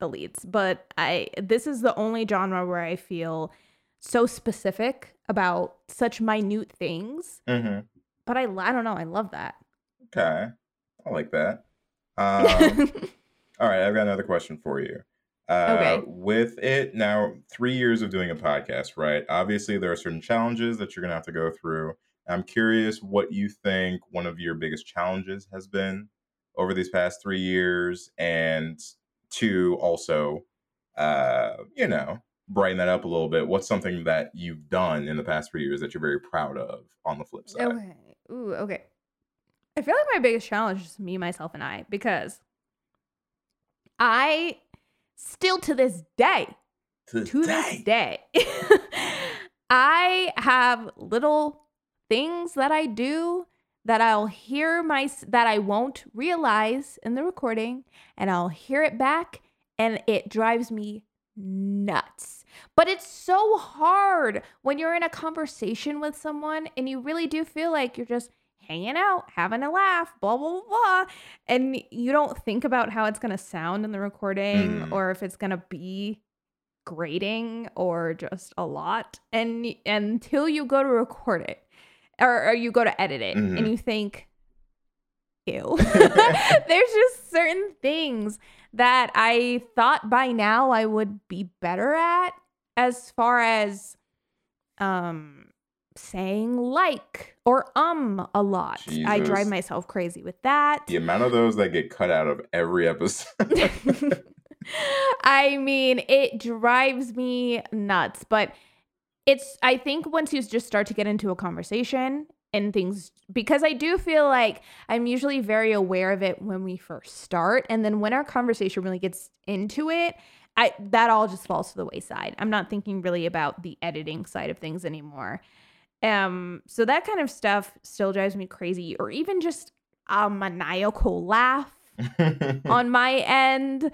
the leads. But this is the only genre where I feel so specific about such minute things. Mm-hmm. But I don't know. I love that. Okay. I like that. All right, I've got another question for you. Okay. With it now, 3 years of doing a podcast, right? Obviously, there are certain challenges that you're going to have to go through. I'm curious what you think one of your biggest challenges has been over these past 3 years, and to also, brighten that up a little bit. What's something that you've done in the past 3 years that you're very proud of on the flip side? Okay. Ooh, okay. I feel like my biggest challenge is me, myself, and I, because I still to this day, I have little things that I do that I'll hear that I won't realize in the recording, and I'll hear it back, and it drives me nuts. But it's so hard when you're in a conversation with someone and you really do feel like you're just hanging out, having a laugh, blah, blah, blah. And you don't think about how it's going to sound in the recording or if it's going to be grating or just a lot. And until you go to record it or you go to edit it and you think, ew. There's just certain things that I thought by now I would be better at as far as saying like or a lot. Jesus. I drive myself crazy with that. The amount of those that get cut out of every episode. I mean, it drives me nuts. But I think once you just start to get into a conversation and things, because I do feel like I'm usually very aware of it when we first start. And then when our conversation really gets into it, that all just falls to the wayside. I'm not thinking really about the editing side of things anymore. So that kind of stuff still drives me crazy, or even just a maniacal laugh on my end.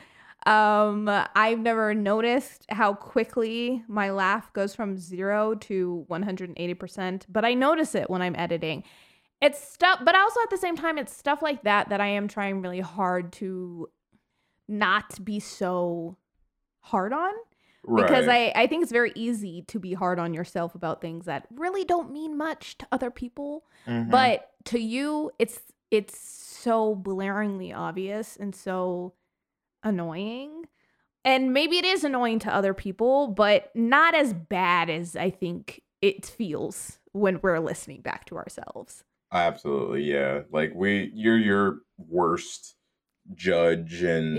I've never noticed how quickly my laugh goes from 0 to 180%, but I notice it when I'm editing. It's stuff, but also at the same time, it's stuff like that that I am trying really hard to not be so hard on. Right. Because I think it's very easy to be hard on yourself about things that really don't mean much to other people. Mm-hmm. But to you, it's so blaringly obvious and so annoying. And maybe it is annoying to other people, but not as bad as I think it feels when we're listening back to ourselves. Absolutely, yeah. Like you're your worst judge and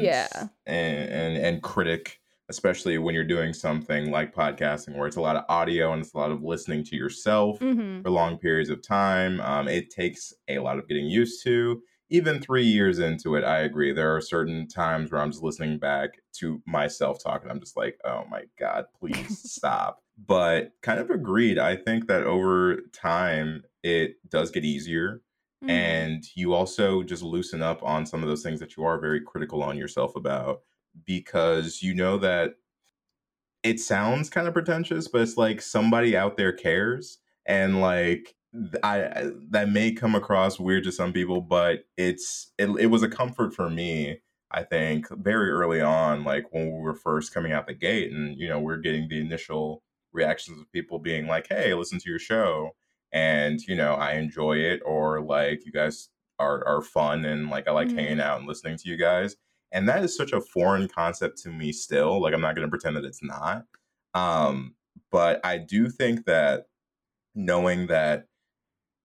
critic. Especially when you're doing something like podcasting where it's a lot of audio and it's a lot of listening to yourself for long periods of time. It takes a lot of getting used to. Even 3 years into it, I agree. There are certain times where I'm just listening back to myself talking. I'm just like, oh my God, please stop. But kind of agreed. I think that over time, it does get easier. Mm-hmm. And you also just loosen up on some of those things that you are very critical on yourself about. Because you know that it sounds kind of pretentious, but it's like somebody out there cares. And like I that may come across weird to some people, but it was a comfort for me, I think, very early on, like when we were first coming out the gate and, you know, we're getting the initial reactions of people being like, hey, listen to your show. And, you know, I enjoy it, or like you guys are fun and like I like hanging out and listening to you guys. And that is such a foreign concept to me still. Like, I'm not going to pretend that it's not. But I do think that knowing that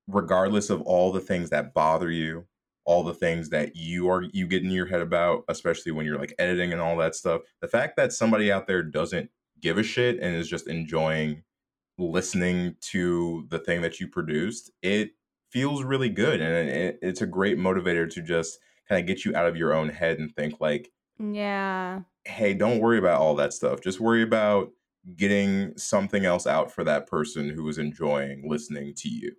regardless of all the things that bother you, all the things that you get in your head about, especially when you're like editing and all that stuff, the fact that somebody out there doesn't give a shit and is just enjoying listening to the thing that you produced, it feels really good. And it's a great motivator to just kind of get you out of your own head and think like, yeah, hey, don't worry about all that stuff. Just worry about getting something else out for that person who is enjoying listening to you.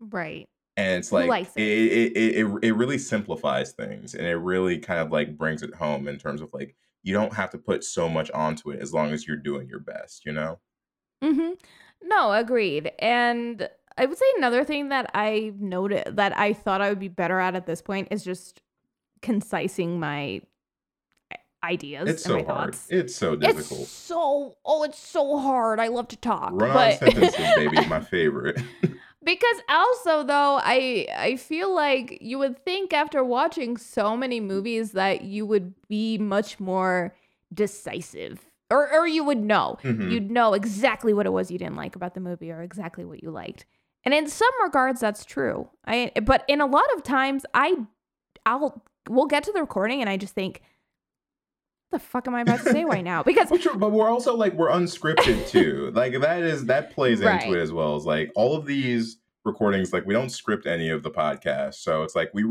Right. And it's like it really simplifies things, and it really kind of like brings it home in terms of like you don't have to put so much onto it as long as you're doing your best, you know? Mm-hmm. No, agreed. And I would say another thing that I noted that I thought I would be better at this point is just concising my ideas. It's so hard. It's so difficult. It's so hard. I love to talk. Run-on sentences, baby, my favorite. Because also, though, I feel like you would think after watching so many movies that you would be much more decisive. Or you would know. Mm-hmm. You'd know exactly what it was you didn't like about the movie or exactly what you liked. And in some regards, that's true. But in a lot of times, we'll get to the recording and I just think, what the fuck am I about to say right now? Because but we're also like, we're unscripted too. Like that plays right into it as well. As like all of these recordings, like we don't script any of the podcast. So it's like we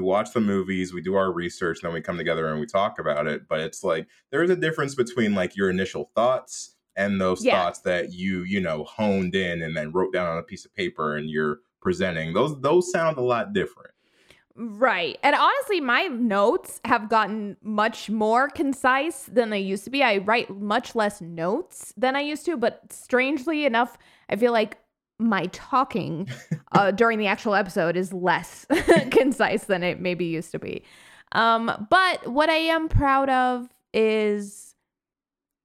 watch the movies, we do our research, then we come together and we talk about it. But it's like there is a difference between like your initial thoughts and those thoughts that you know, honed in and then wrote down on a piece of paper and you're presenting. Those sound a lot different. Right. And honestly, my notes have gotten much more concise than they used to be. I write much less notes than I used to, but strangely enough, I feel like my talking during the actual episode is less concise than it maybe used to be. But what I am proud of is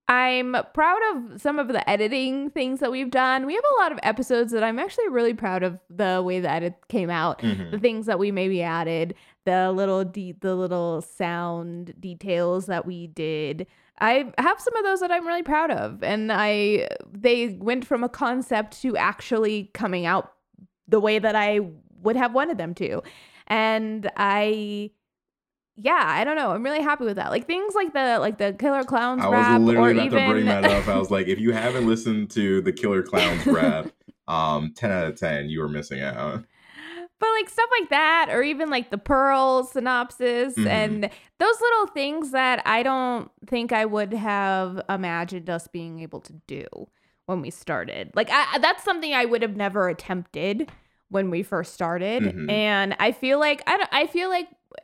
I'm proud of some of the editing things that we've done. We have a lot of episodes that I'm actually really proud of the way that it came out, the things that we maybe added, the little sound details that we did. I have some of those that I'm really proud of, and they went from a concept to actually coming out the way that I would have wanted them to. And I don't know. I'm really happy with that. Like things like the Killer Clowns rap. I was literally to bring that up. I was like, if you haven't listened to the Killer Clowns rap, 10 out of 10, you are missing out. But like stuff like that, or even like the Pearl synopsis and those little things that I don't think I would have imagined us being able to do when we started. Like that's something I would have never attempted when we first started. And I feel like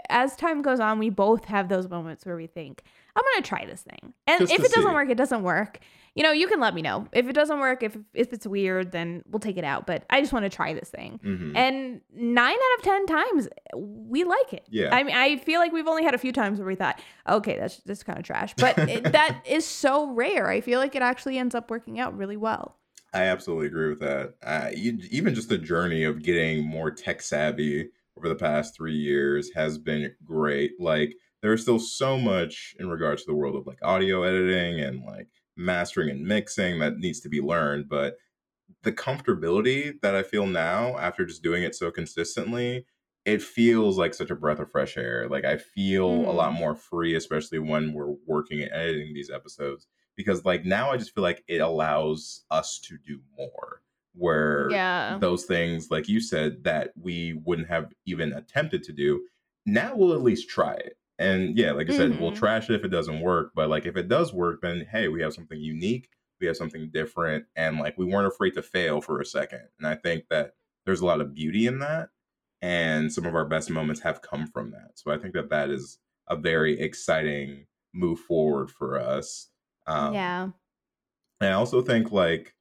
as time goes on, we both have those moments where we think, I'm going to try this thing. And if it doesn't work, it doesn't work. You know, you can let me know. If it doesn't work, if it's weird, then we'll take it out. But I just want to try this thing. Mm-hmm. And 9 out of 10 times, we like it. Yeah. I mean, I feel like we've only had a few times where we thought, okay, that's kind of trash. But that is so rare. I feel like it actually ends up working out really well. I absolutely agree with that. Even just the journey of getting more tech savvy over the past 3 years has been great. Like, there's still so much in regards to the world of like audio editing and like mastering and mixing that needs to be learned. But the comfortability that I feel now after just doing it so consistently, it feels like such a breath of fresh air. Like, I feel a lot more free, especially when we're working and editing these episodes, because like now I just feel like it allows us to do more. Where those things, like you said, that we wouldn't have even attempted to do, now we'll at least try it. And yeah, like I said, we'll trash it if it doesn't work. But like, if it does work, then hey, we have something unique, we have something different, and like we weren't afraid to fail for a second. And I think that there's a lot of beauty in that, and some of our best moments have come from that. So I think that that is a very exciting move forward for us. And I also think like,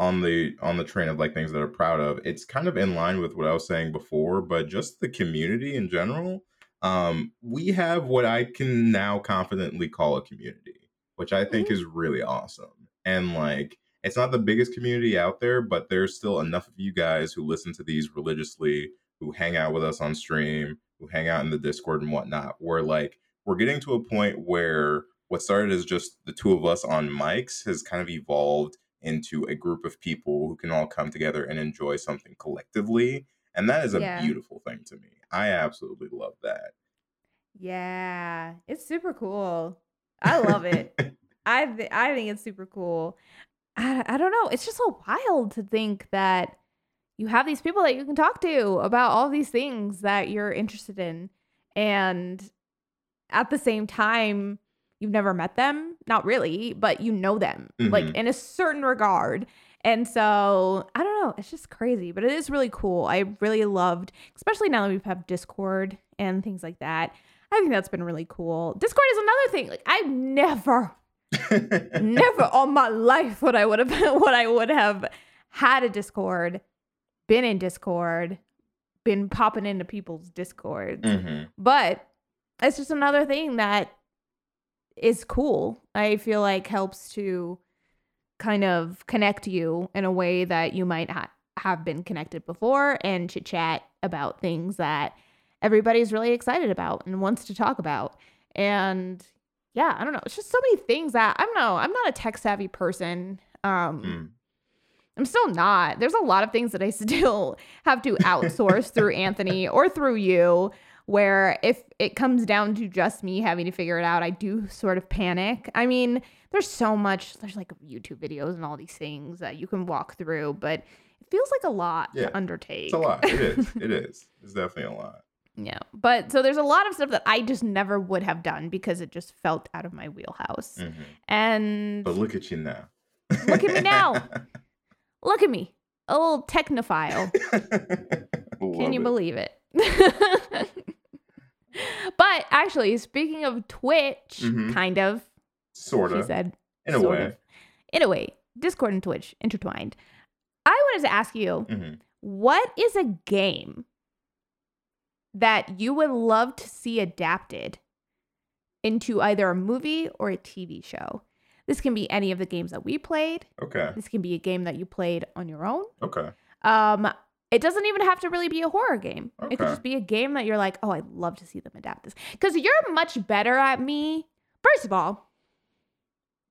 on the train of like things that are proud of, it's kind of in line with what I was saying before, but just the community in general. We have what I can now confidently call a community, which I think is really awesome. And like, it's not the biggest community out there, but there's still enough of you guys who listen to these religiously, who hang out with us on stream, who hang out in the Discord and whatnot, where like we're getting to a point where what started as just the two of us on mics has kind of evolved into a group of people who can all come together and enjoy something collectively. And that is a beautiful thing to me. I absolutely love that. Yeah, it's super cool. I love it. I think it's super cool. I don't know. It's just so wild to think that you have these people that you can talk to about all these things that you're interested in. And at the same time, you've never met them, not really, but you know them, like in a certain regard. And so I don't know, it's just crazy, but it is really cool. I really loved, especially now that we have Discord and things like that. I think that's been really cool. Discord is another thing. Like, I've never on my life would I have had a Discord, been in Discord, been popping into people's Discords. But it's just another thing that is cool. I feel like helps to kind of connect you in a way that you might have been connected before, and chit chat about things that everybody's really excited about and wants to talk about. And yeah, I don't know. It's just so many things that I don't know. I'm not a tech savvy person. I'm still not. There's a lot of things that I still have to outsource through Anthony or through you, where if it comes down to just me having to figure it out, I do sort of panic. I mean, there's like YouTube videos and all these things that you can walk through, but it feels like a lot to undertake. It's a lot. It is. It's definitely a lot. Yeah. But so there's a lot of stuff that I just never would have done because it just felt out of my wheelhouse. But look at you now. Look at me now. Look at me. A little technophile. Can you believe it? But actually, speaking of Twitch, kind of, sort of, she said, in a way, Discord and Twitch intertwined. I wanted to ask you, what is a game that you would love to see adapted into either a movie or a TV show? This can be any of the games that we played. Okay. This can be a game that you played on your own. Okay. It doesn't even have to really be a horror game. Okay. It could just be a game that you're like, oh, I'd love to see them adapt this. Because you're much better at me. First of all,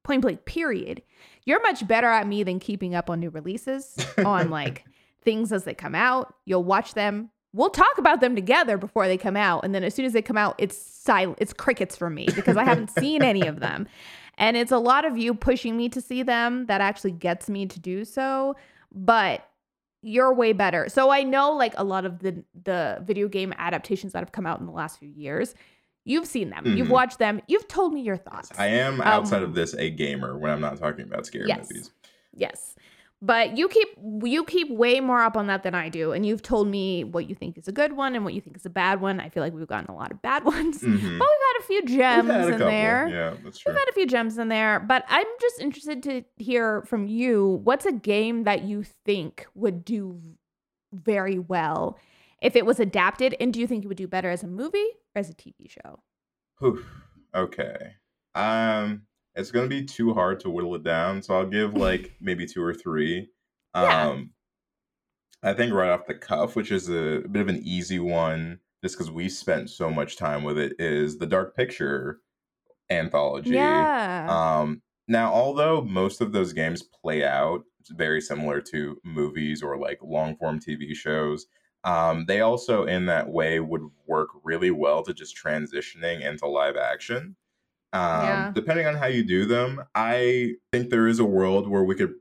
point blank, period. You're much better at me than keeping up on new releases, on like things as they come out. You'll watch them. We'll talk about them together before they come out. And then as soon as they come out, it's silent. It's crickets for me because I haven't seen any of them. And it's a lot of you pushing me to see them that actually gets me to do so. But you're way better. So I know like a lot of the video game adaptations that have come out in the last few years, you've seen them, you've watched them, you've told me your thoughts. I am, outside of this, a gamer when I'm not talking about scary movies. Yes. But you keep way more up on that than I do. And you've told me what you think is a good one and what you think is a bad one. I feel like we've gotten a lot of bad ones. Mm-hmm. But we've had a few gems in there. Yeah, that's true. We've had a few gems in there. But I'm just interested to hear from you. What's a game that you think would do very well if it was adapted? And do you think it would do better as a movie or as a TV show? Oof. Okay. It's going to be too hard to whittle it down, so I'll give like maybe two or three. I think right off the cuff, which is a bit of an easy one, just because we spent so much time with it, is the Dark Picture Anthology. Yeah. Now, although most of those games play out very similar to movies or like long-form TV shows, they also in that way would work really well to just transitioning into live action. Depending on how you do them, I think there is a world where we could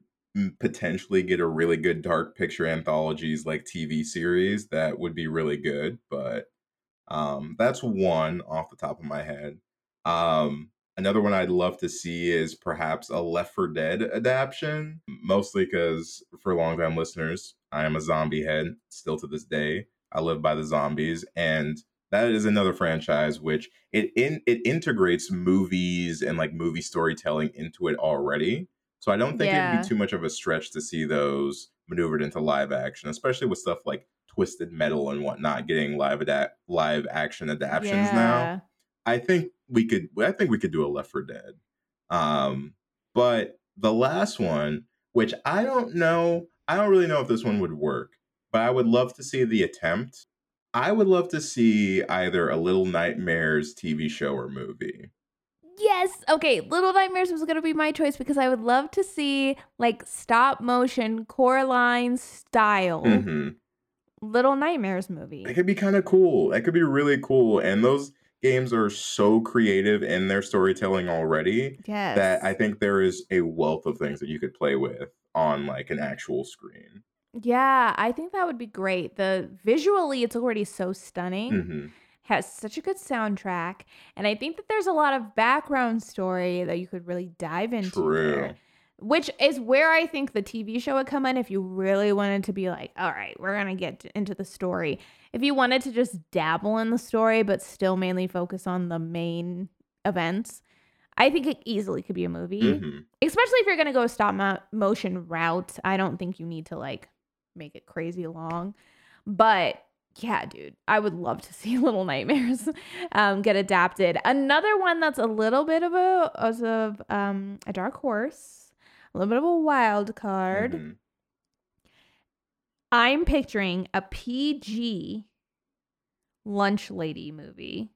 potentially get a really good Dark Picture Anthologies like TV series that would be really good. But that's one off the top of my head. Another one I'd love to see is perhaps a Left 4 Dead adaptation, mostly because for longtime listeners, I am a zombie head still to this day. I live by the zombies, and that is another franchise which it integrates movies and like movie storytelling into it already. So I don't think it'd be too much of a stretch to see those maneuvered into live action, especially with stuff like Twisted Metal and whatnot getting live action adaptions now. I think we could do a Left 4 Dead. But the last one, which I don't really know if this one would work, but I would love to see the attempt. I would love to see either a Little Nightmares TV show or movie. Yes. Okay. Little Nightmares was going to be my choice because I would love to see like stop motion Coraline style Little Nightmares movie. It could be kind of cool. It could be really cool. And those games are so creative in their storytelling already that I think there is a wealth of things that you could play with on like an actual screen. Yeah, I think that would be great. Visually, it's already so stunning. Has such a good soundtrack. And I think that there's a lot of background story that you could really dive into. True. There, which is where I think the TV show would come in if you really wanted to be like, all right, we're going to get into the story. If you wanted to just dabble in the story but still mainly focus on the main events, I think it easily could be a movie. Especially if you're going to go stop motion route. I don't think you need to like make it crazy long, but yeah, dude, I would love to see Little Nightmares get adapted. Another one that's a little bit of a dark horse, a little bit of a wild card. I'm picturing a PG Lunch Lady movie.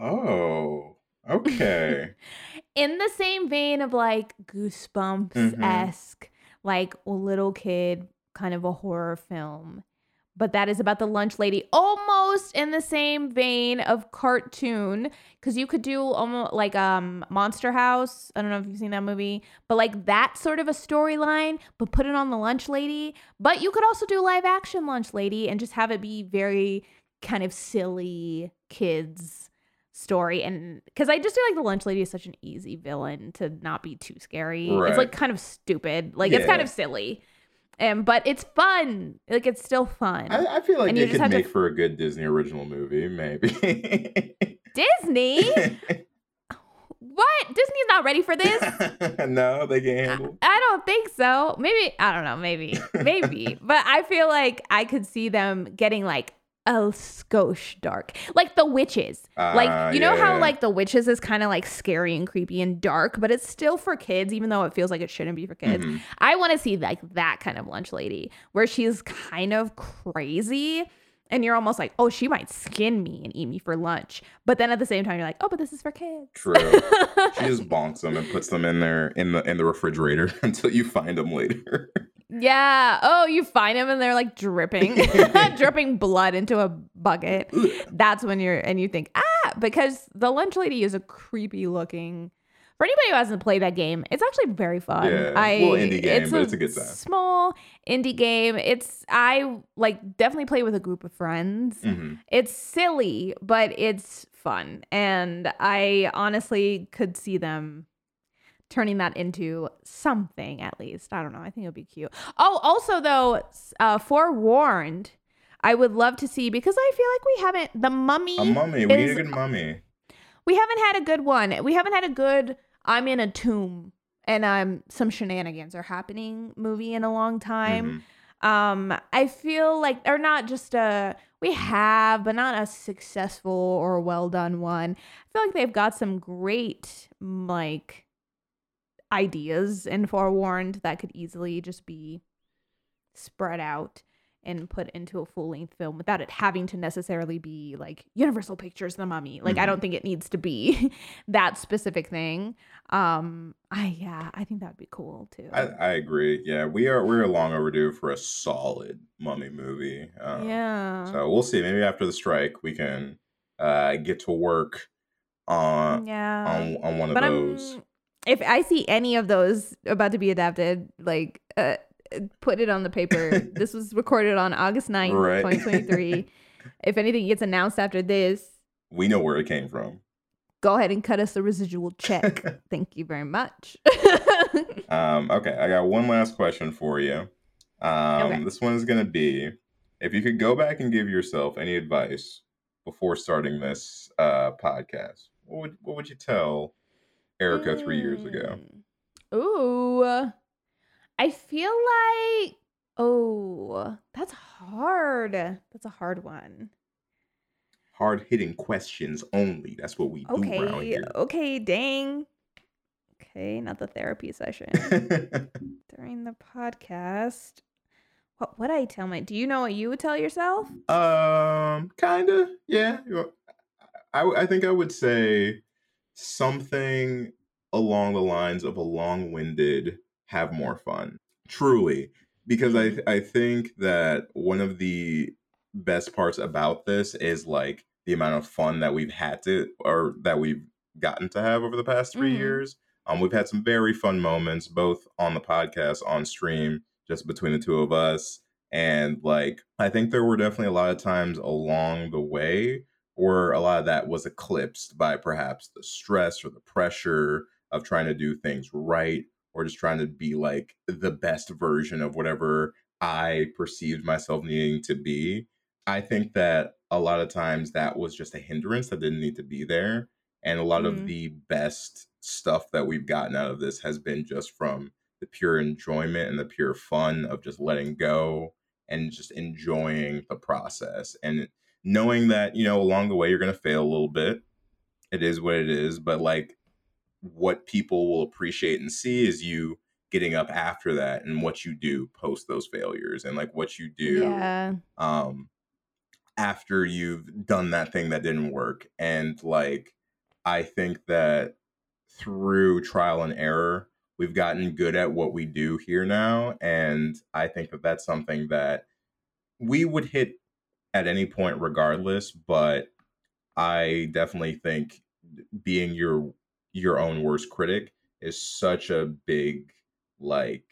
Oh, okay. In the same vein of like Goosebumps-esque, like little kid kind of a horror film. But that is about the lunch lady, almost in the same vein of cartoon, because you could do almost like Monster House. I don't know if you've seen that movie, but like that sort of a storyline, but put it on the lunch lady. But you could also do live action lunch lady and just have it be very kind of silly kids story. And because I just feel like the lunch lady is such an easy villain to not be too scary. Right. It's like kind of stupid. Like it's kind of silly. But it's fun. Like, it's still fun. I feel like it could make for a good Disney original movie, maybe. Disney? What? Disney's not ready for this? No, they can't handle it. I don't think so. Maybe. I don't know. Maybe. But I feel like I could see them getting, like, a skosh dark. Like The Witches. Like, you know how, like, The Witches is kind of, like, scary and creepy and dark, but it's still for kids, even though it feels like it shouldn't be for kids. I want to see, like, that kind of lunch lady where she's kind of crazy and you're almost like, oh, she might skin me and eat me for lunch. But then at the same time, you're like, oh, but this is for kids. True. She just bonks them and puts them in there in the refrigerator until you find them later. Yeah. Oh, you find them and they're like dripping blood into a bucket. That's when you think, because the lunch lady is a creepy looking. For anybody who hasn't played that game, it's actually very fun. Yeah, it's a good time. Small indie game. I like definitely play with a group of friends. It's silly, but it's fun. And I honestly could see them turning that into something, at least. I don't know. I think it'll be cute. Oh, also, though, forewarned, I would love to see, because I feel like we haven't, the mummy. A mummy. We need a good mummy. We haven't had a good one. We haven't had a good, I'm in a tomb and some shenanigans are happening movie in a long time. Mm-hmm. I feel like, or not just a, we have, but not a successful or well done one. I feel like they've got some great, like, ideas and forewarned that could easily just be spread out and put into a full-length film without it having to necessarily be like Universal Pictures The Mummy. Like, mm-hmm. I don't think it needs to be that specific thing. I think that'd be cool too. I agree. Yeah, we're long overdue for a solid mummy movie. So we'll see. Maybe after the strike we can get to work on one of those. If I see any of those about to be adapted, like, put it on the paper. This was recorded on August 9th, right. 2023. If anything gets announced after this, we know where it came from. Go ahead and cut us a residual check. Thank you very much. Okay, I got one last question for you. Okay. This one is going to be, if you could go back and give yourself any advice before starting this podcast, what would you tell Erica 3 years ago? Ooh. I feel like, that's hard. That's a hard one. Hard-hitting questions only. That's what we do around here. Okay, dang. Okay, not the therapy session. During the podcast, what would I tell do you know what you would tell yourself? Kinda, yeah. I think I would say something along the lines of a long-winded, have more fun, truly, because I think that one of the best parts about this is like the amount of fun that we've gotten to have over the past 3 years. We've had some very fun moments, both on the podcast, on stream, just between the two of us. And like, I think there were definitely a lot of times along the way where a lot of that was eclipsed by perhaps the stress or the pressure of trying to do things right, or just trying to be like the best version of whatever I perceived myself needing to be. I think that a lot of times that was just a hindrance that didn't need to be there. And a lot of the best stuff that we've gotten out of this has been just from the pure enjoyment and the pure fun of just letting go and just enjoying the process. And knowing that, you know, along the way, you're going to fail a little bit. It is what it is. But like, what people will appreciate and see is you getting up after that and what you do post those failures and like what you do after you've done that thing that didn't work. And like, I think that through trial and error, we've gotten good at what we do here now. And I think that that's something that we would hit at any point regardless, but I definitely think being your own worst critic is such a big like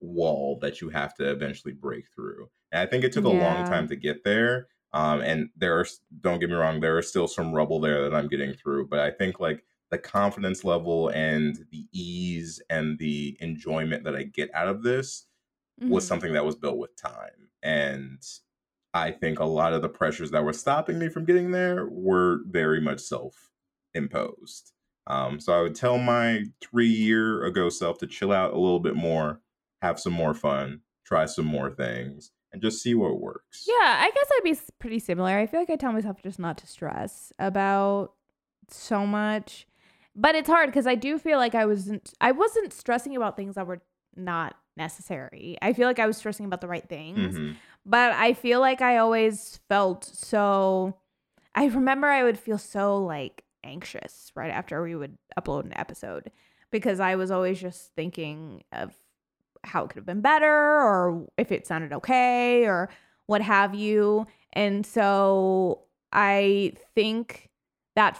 wall that you have to eventually break through. And I think it took a long time to get there. And don't get me wrong, there are still some rubble there that I'm getting through, but I think like the confidence level and the ease and the enjoyment that I get out of this was something that was built with time. And I think a lot of the pressures that were stopping me from getting there were very much self-imposed. So I would tell my 3 year ago self to chill out a little bit more, have some more fun, try some more things, and just see what works. Yeah, I guess I'd be pretty similar. I feel like I tell myself just not to stress about so much, but it's hard because I do feel like I wasn't stressing about things that were not necessary. I feel like I was stressing about the right things, but I feel like I always felt so. I remember I would feel so like anxious right after we would upload an episode because I was always just thinking of how it could have been better or if it sounded okay or what have you. And so I think I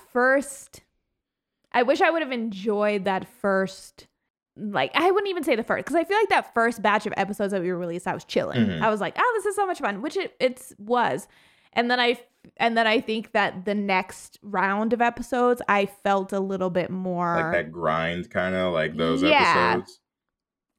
wish I would have enjoyed that first, like I wouldn't even say the first, because I feel like that first batch of episodes that we released, I was chilling. I was like, oh, this is so much fun, which it was. And then I think that the next round of episodes, I felt a little bit more like that grind kind of like those episodes.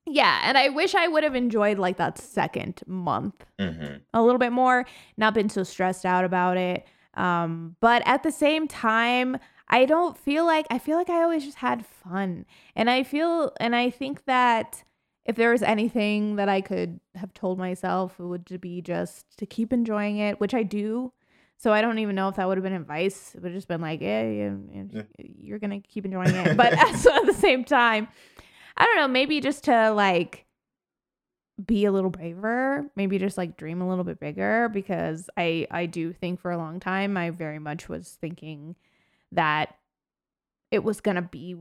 Yeah, and I wish I would have enjoyed like that second month a little bit more, not been so stressed out about it. But at the same time, I feel like I always just had fun. And I think that if there was anything that I could have told myself, it would be just to keep enjoying it, which I do. So I don't even know if that would have been advice. It would have just been like, you're going to keep enjoying it. But so at the same time, I don't know, maybe just to like be a little braver, maybe just like dream a little bit bigger, because I do think for a long time, I very much was thinking that it was going to be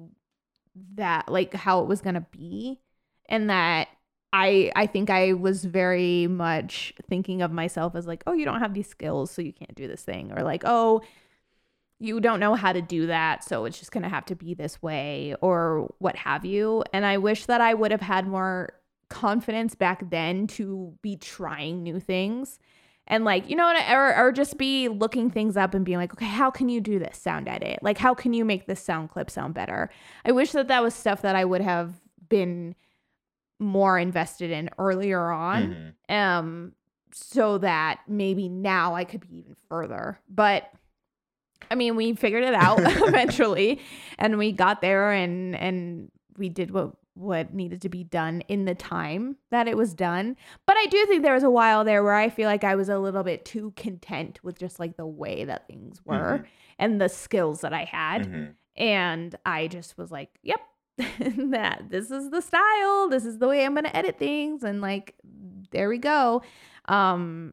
that, like how it was going to be. And that I think I was very much thinking of myself as like, oh, you don't have these skills, so you can't do this thing. Or like, oh, you don't know how to do that, so it's just going to have to be this way or what have you. And I wish that I would have had more confidence back then to be trying new things. And like, you know what, or just be looking things up and being like, okay, how can you do this sound edit? Like, how can you make this sound clip sound better? I wish that that was stuff that I would have been more invested in earlier on, so that maybe now I could be even further. But I mean, we figured it out eventually, and we got there, and we did what needed to be done in the time that it was done. But I do think there was a while there where I feel like I was a little bit too content with just like the way that things were and the skills that I had, and I just was like, yep. That this is the style, this is the way I'm gonna edit things, and like there we go. And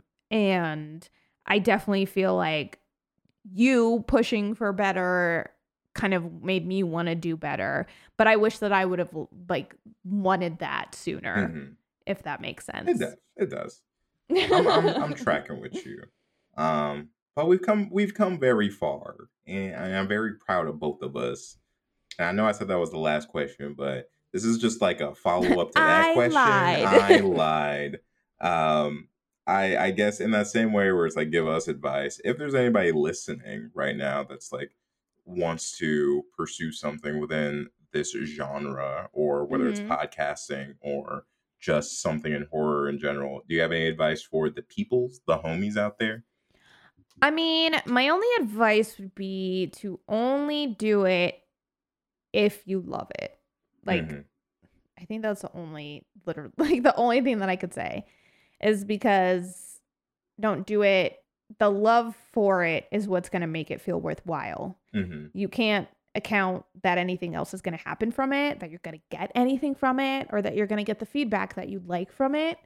I definitely feel like you pushing for better kind of made me want to do better, but I wish that I would have like wanted that sooner, if that makes sense. It does I'm tracking with you, but we've come very far, and I'm very proud of both of us. And I know I said that was the last question, but this is just like a follow-up to that question. I lied. I guess in that same way where it's like, give us advice. If there's anybody listening right now that's like wants to pursue something within this genre, or whether it's podcasting or just something in horror in general, do you have any advice for the peoples, the homies out there? I mean, my only advice would be to only do it if you love it. Like, I think that's the only thing that I could say, is because don't do it. The love for it is what's going to make it feel worthwhile. You can't account that anything else is going to happen from it, that you're going to get anything from it, or that you're going to get the feedback that you'd like from it.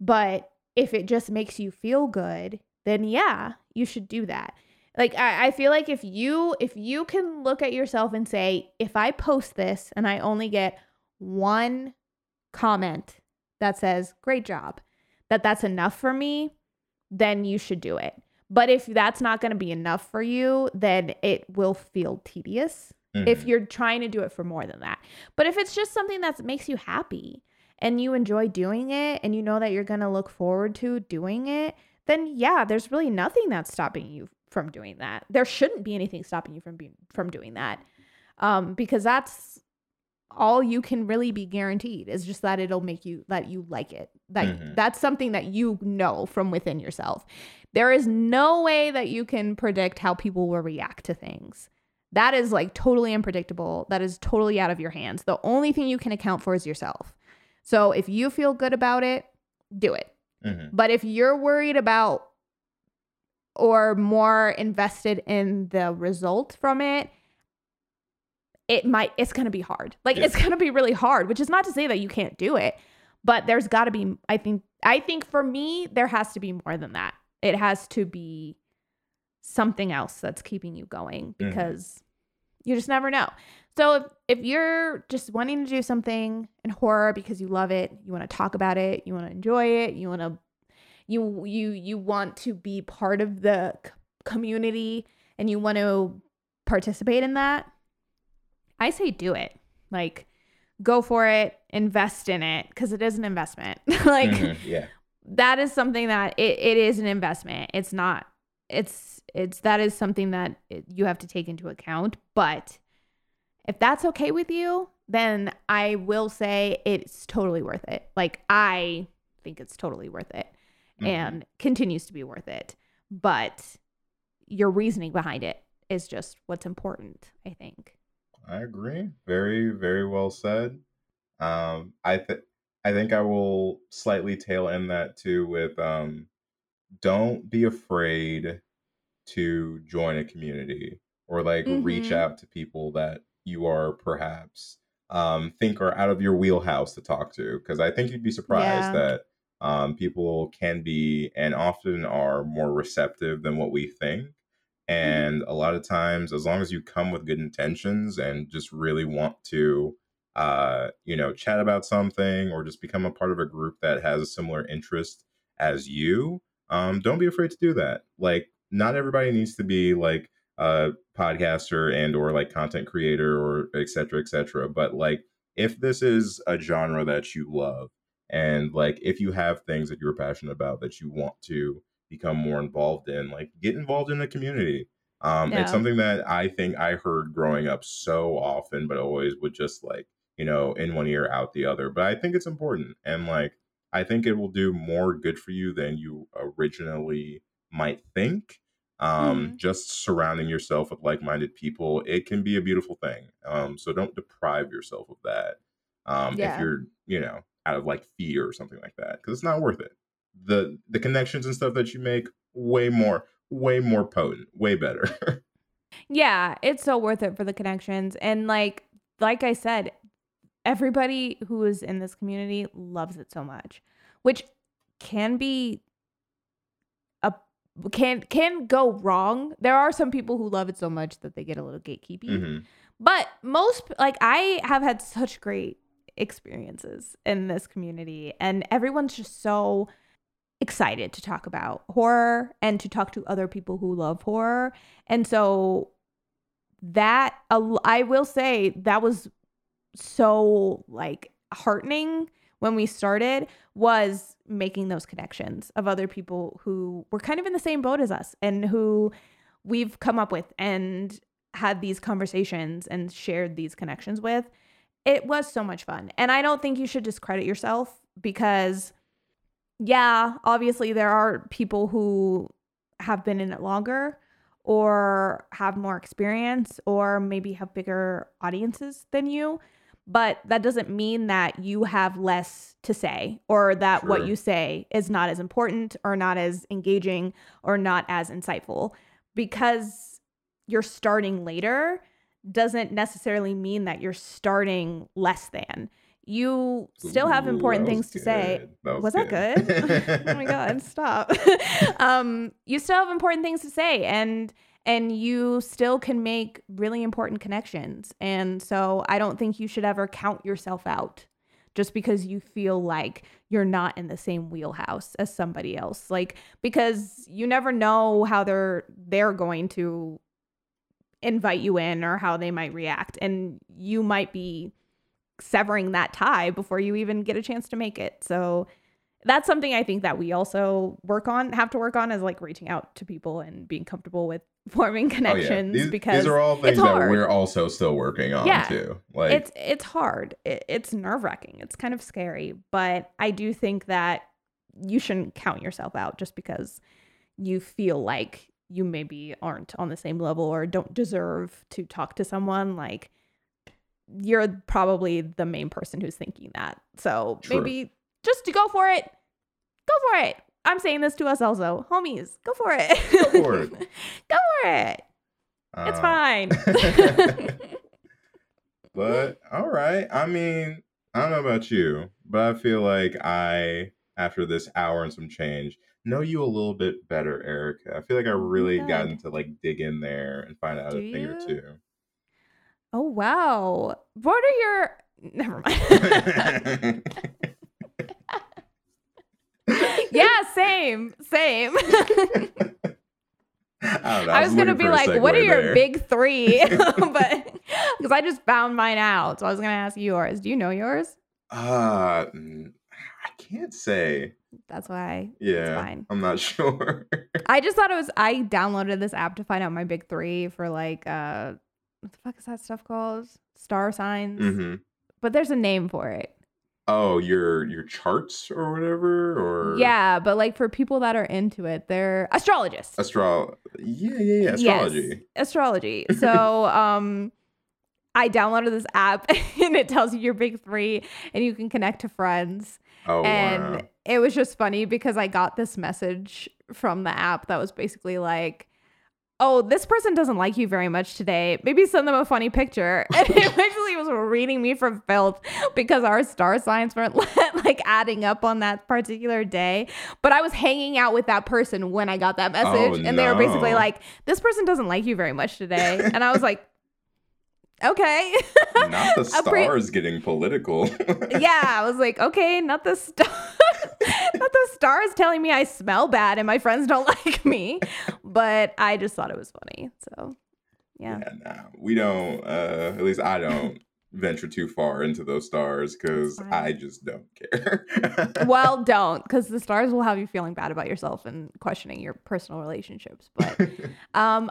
But if it just makes you feel good, then yeah, you should do that. Like, I feel like if you can look at yourself and say, if I post this and I only get one comment that says, great job, that's enough for me, then you should do it. But if that's not going to be enough for you, then it will feel tedious if you're trying to do it for more than that. But if it's just something that makes you happy and you enjoy doing it, and you know that you're going to look forward to doing it, then yeah, there's really nothing that's stopping you from doing that. There shouldn't be anything stopping you from doing that, because that's all you can really be guaranteed, is just that it'll make you, that you like it, that that's something that you know from within yourself. There is no way that you can predict how people will react to things. That is like totally unpredictable. That is totally out of your hands. The only thing you can account for is yourself. So if you feel good about it, do it. But if you're worried about or more invested in the result from it, it's going to be hard. Like, it's going to be really hard, which is not to say that you can't do it, but there's got to be, I think for me, there has to be more than that. It has to be something else that's keeping you going, because you just never know. So if you're just wanting to do something in horror because you love it, you want to talk about it, you want to enjoy it, you want to you want to be part of the community, and you want to participate in that, I say do it. Like, go for it, invest in it, because it is an investment. Like, that is something that it is an investment. It's not it's that is something that you have to take into account. But if that's okay with you, then I will say it's totally worth it. Like, I think it's totally worth it, mm-hmm. and continues to be worth it. But your reasoning behind it is just what's important, I think. I agree. Very, very well said. I think I will slightly tail end that too with don't be afraid to join a community or like mm-hmm. reach out to people that you are perhaps think are out of your wheelhouse to talk to, because I think you'd be surprised that people can be and often are more receptive than what we think. And mm-hmm. a lot of times, as long as you come with good intentions and just really want to chat about something or just become a part of a group that has a similar interest as you, don't be afraid to do that. Like, not everybody needs to be like a podcaster and or like content creator or et cetera, but like if this is a genre that you love and like if you have things that you're passionate about that you want to become more involved in, like get involved in the community. It's something that I think I heard growing up so often, but always would just like, you know, in one ear out the other. But I think it's important, and like I think it will do more good for you than you originally might think. Mm-hmm. Just surrounding yourself with like-minded people, it can be a beautiful thing. So don't deprive yourself of that if you're, you know, out of like fear or something like that, because it's not worth it. The connections and stuff that you make, way more potent, way better. Yeah, it's so worth it for the connections. And like I said, everybody who is in this community loves it so much, which can be can go wrong. There are some people who love it so much that they get a little gatekeepy. Mm-hmm. But most, like, I have had such great experiences in this community, and everyone's just so excited to talk about horror and to talk to other people who love horror. And so that I will say that was so like heartening when we started, was making those connections of other people who were kind of in the same boat as us and who we've come up with and had these conversations and shared these connections with. It was so much fun. And I don't think you should discredit yourself, because obviously there are people who have been in it longer or have more experience or maybe have bigger audiences than you, but that doesn't mean that you have less to say or that what you say is not as important or not as engaging or not as insightful. Because you're starting later doesn't necessarily mean that you're starting less than. You still have important things to say. Was that good? Oh my God, stop. You still have important things to say, and you still can make really important connections. And so I don't think you should ever count yourself out just because you feel like you're not in the same wheelhouse as somebody else. Like, because you never know how they're going to invite you in or how they might react, and you might be severing that tie before you even get a chance to make it. So that's something I think that we also have to work on is like reaching out to people and being comfortable with forming connections. Because these are all things that we're also still working on too. Like, it's hard. It's nerve-wracking. It's kind of scary, but I do think that you shouldn't count yourself out just because you feel like you maybe aren't on the same level or don't deserve to talk to someone. Like, you're probably the main person who's thinking that. So maybe just to go for it. Go for it. I'm saying this to us also. Homies, go for it. Go for it. Go for it. It's fine. But all right. I mean, I don't know about you, but I feel like I, after this hour and some change, know you a little bit better, Erica. I feel like I really gotten to like dig in there and find out a thing or two. Oh, wow. Never mind. Yeah, same. I was going to be like, what are your big three? But because I just found mine out. So I was going to ask yours. Do you know yours? I can't say. That's why. Yeah, fine. I'm not sure. I just thought it was. I downloaded this app to find out my big three for like what the fuck is that stuff called? Star signs. Mm-hmm. But there's a name for it. Oh, your charts or whatever, or yeah, but like for people that are into it, they're astrologists. Yeah. Astrology. Yes, astrology. So I downloaded this app and it tells you your big three and you can connect to friends. Oh, and wow. It was just funny because I got this message from the app that was basically like, oh, this person doesn't like you very much today. Maybe send them a funny picture. And it basically was reading me from filth because our star signs weren't like adding up on that particular day. But I was hanging out with that person when I got that message. Oh, and they were basically like, this person doesn't like you very much today. And I was like, okay. Not the stars getting political. Yeah, I was like, okay, not the stars. Not the stars telling me I smell bad and my friends don't like me. But I just thought it was funny. So, yeah. Nah, we don't, at least I don't venture too far into those stars because I just don't care. Well, don't, because the stars will have you feeling bad about yourself and questioning your personal relationships. But other than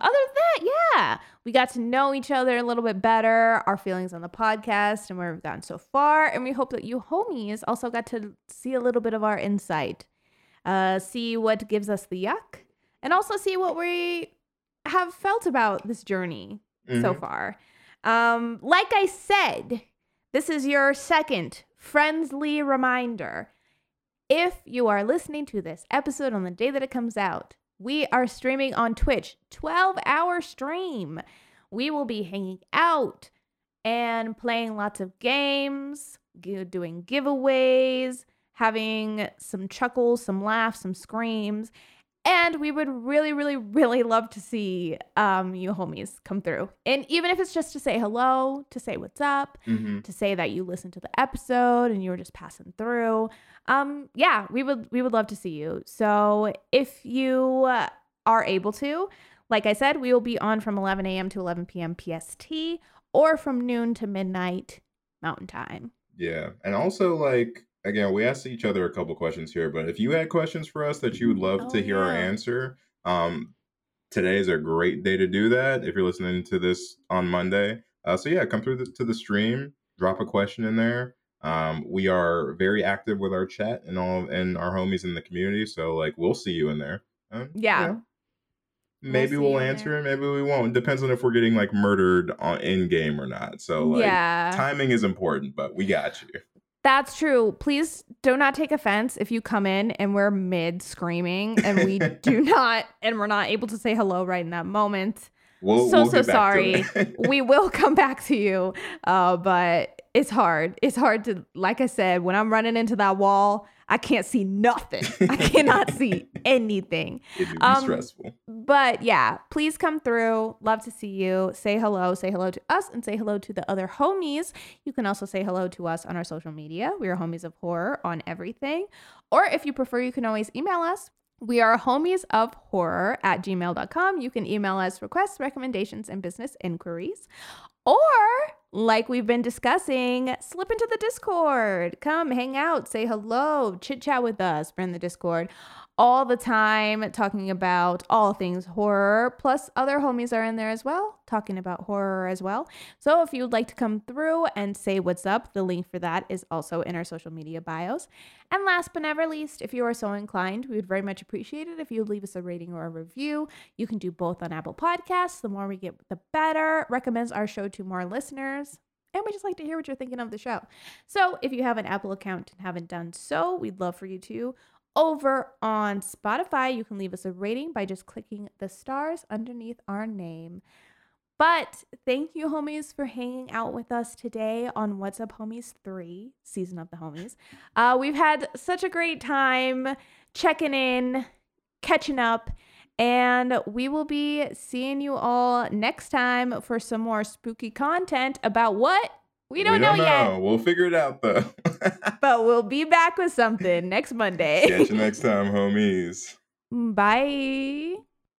that, yeah, we got to know each other a little bit better, our feelings on the podcast and where we've gotten so far. And we hope that you homies also got to see a little bit of our insight, see what gives us the yuck, and also see what we have felt about this journey so far. Like I said, this is your second friendly reminder. If you are listening to this episode on the day that it comes out, we are streaming on Twitch, 12-hour stream. We will be hanging out and playing lots of games, doing giveaways, having some chuckles, some laughs, some screams. And we would really, really, really love to see you homies come through. And even if it's just to say hello, to say what's up, to say that you listened to the episode and you were just passing through. Yeah, we would love to see you. So if you are able to, like I said, we will be on from 11 a.m. to 11 p.m. PST or from noon to midnight Mountain Time. Yeah. And also like, again, we asked each other a couple questions here, but if you had questions for us that you would love to hear our answer, today is a great day to do that if you're listening to this on Monday. So yeah, come through to the stream, drop a question in there. We are very active with our chat and all and our homies in the community. So like, we'll see you in there. Yeah. Maybe we'll answer it. Maybe we won't. Depends on if we're getting like murdered in game or not. So like, timing is important, but we got you. That's true. Please do not take offense if you come in and we're mid screaming and we do not and we're not able to say hello right in that moment. We'll sorry. We will come back to you. But it's hard. It's hard to, like I said, when I'm running into that wall, I can't see nothing. I cannot see anything. It would be stressful. But yeah, please come through. Love to see you. Say hello. Say hello to us and say hello to the other homies. You can also say hello to us on our social media. We are Homies of Horror on everything. Or if you prefer, you can always email us. We are homiesofhorror@gmail.com. You can email us requests, recommendations, and business inquiries. Or, like we've been discussing, slip into the Discord. Come hang out, say hello, chit chat with us. We're in the Discord all the time talking about all things horror. Plus, other homies are in there as well, talking about horror as well. So if you'd like to come through and say what's up, the link for that is also in our social media bios. And last but never least, if you are so inclined, we would very much appreciate it if you would leave us a rating or a review. You can do both on Apple Podcasts. The more we get, the better. Recommends our show to more listeners. And we just like to hear what you're thinking of the show. So if you have an Apple account and haven't done so, we'd love for you to. Over on Spotify, you can leave us a rating by just clicking the stars underneath our name. But thank you, homies, for hanging out with us today on What's Up Homies 3, Season of the Homies. We've had such a great time checking in, catching up, and we will be seeing you all next time for some more spooky content about what? We don't know yet. We'll figure it out, though. But we'll be back with something next Monday. Catch you next time, homies. Bye.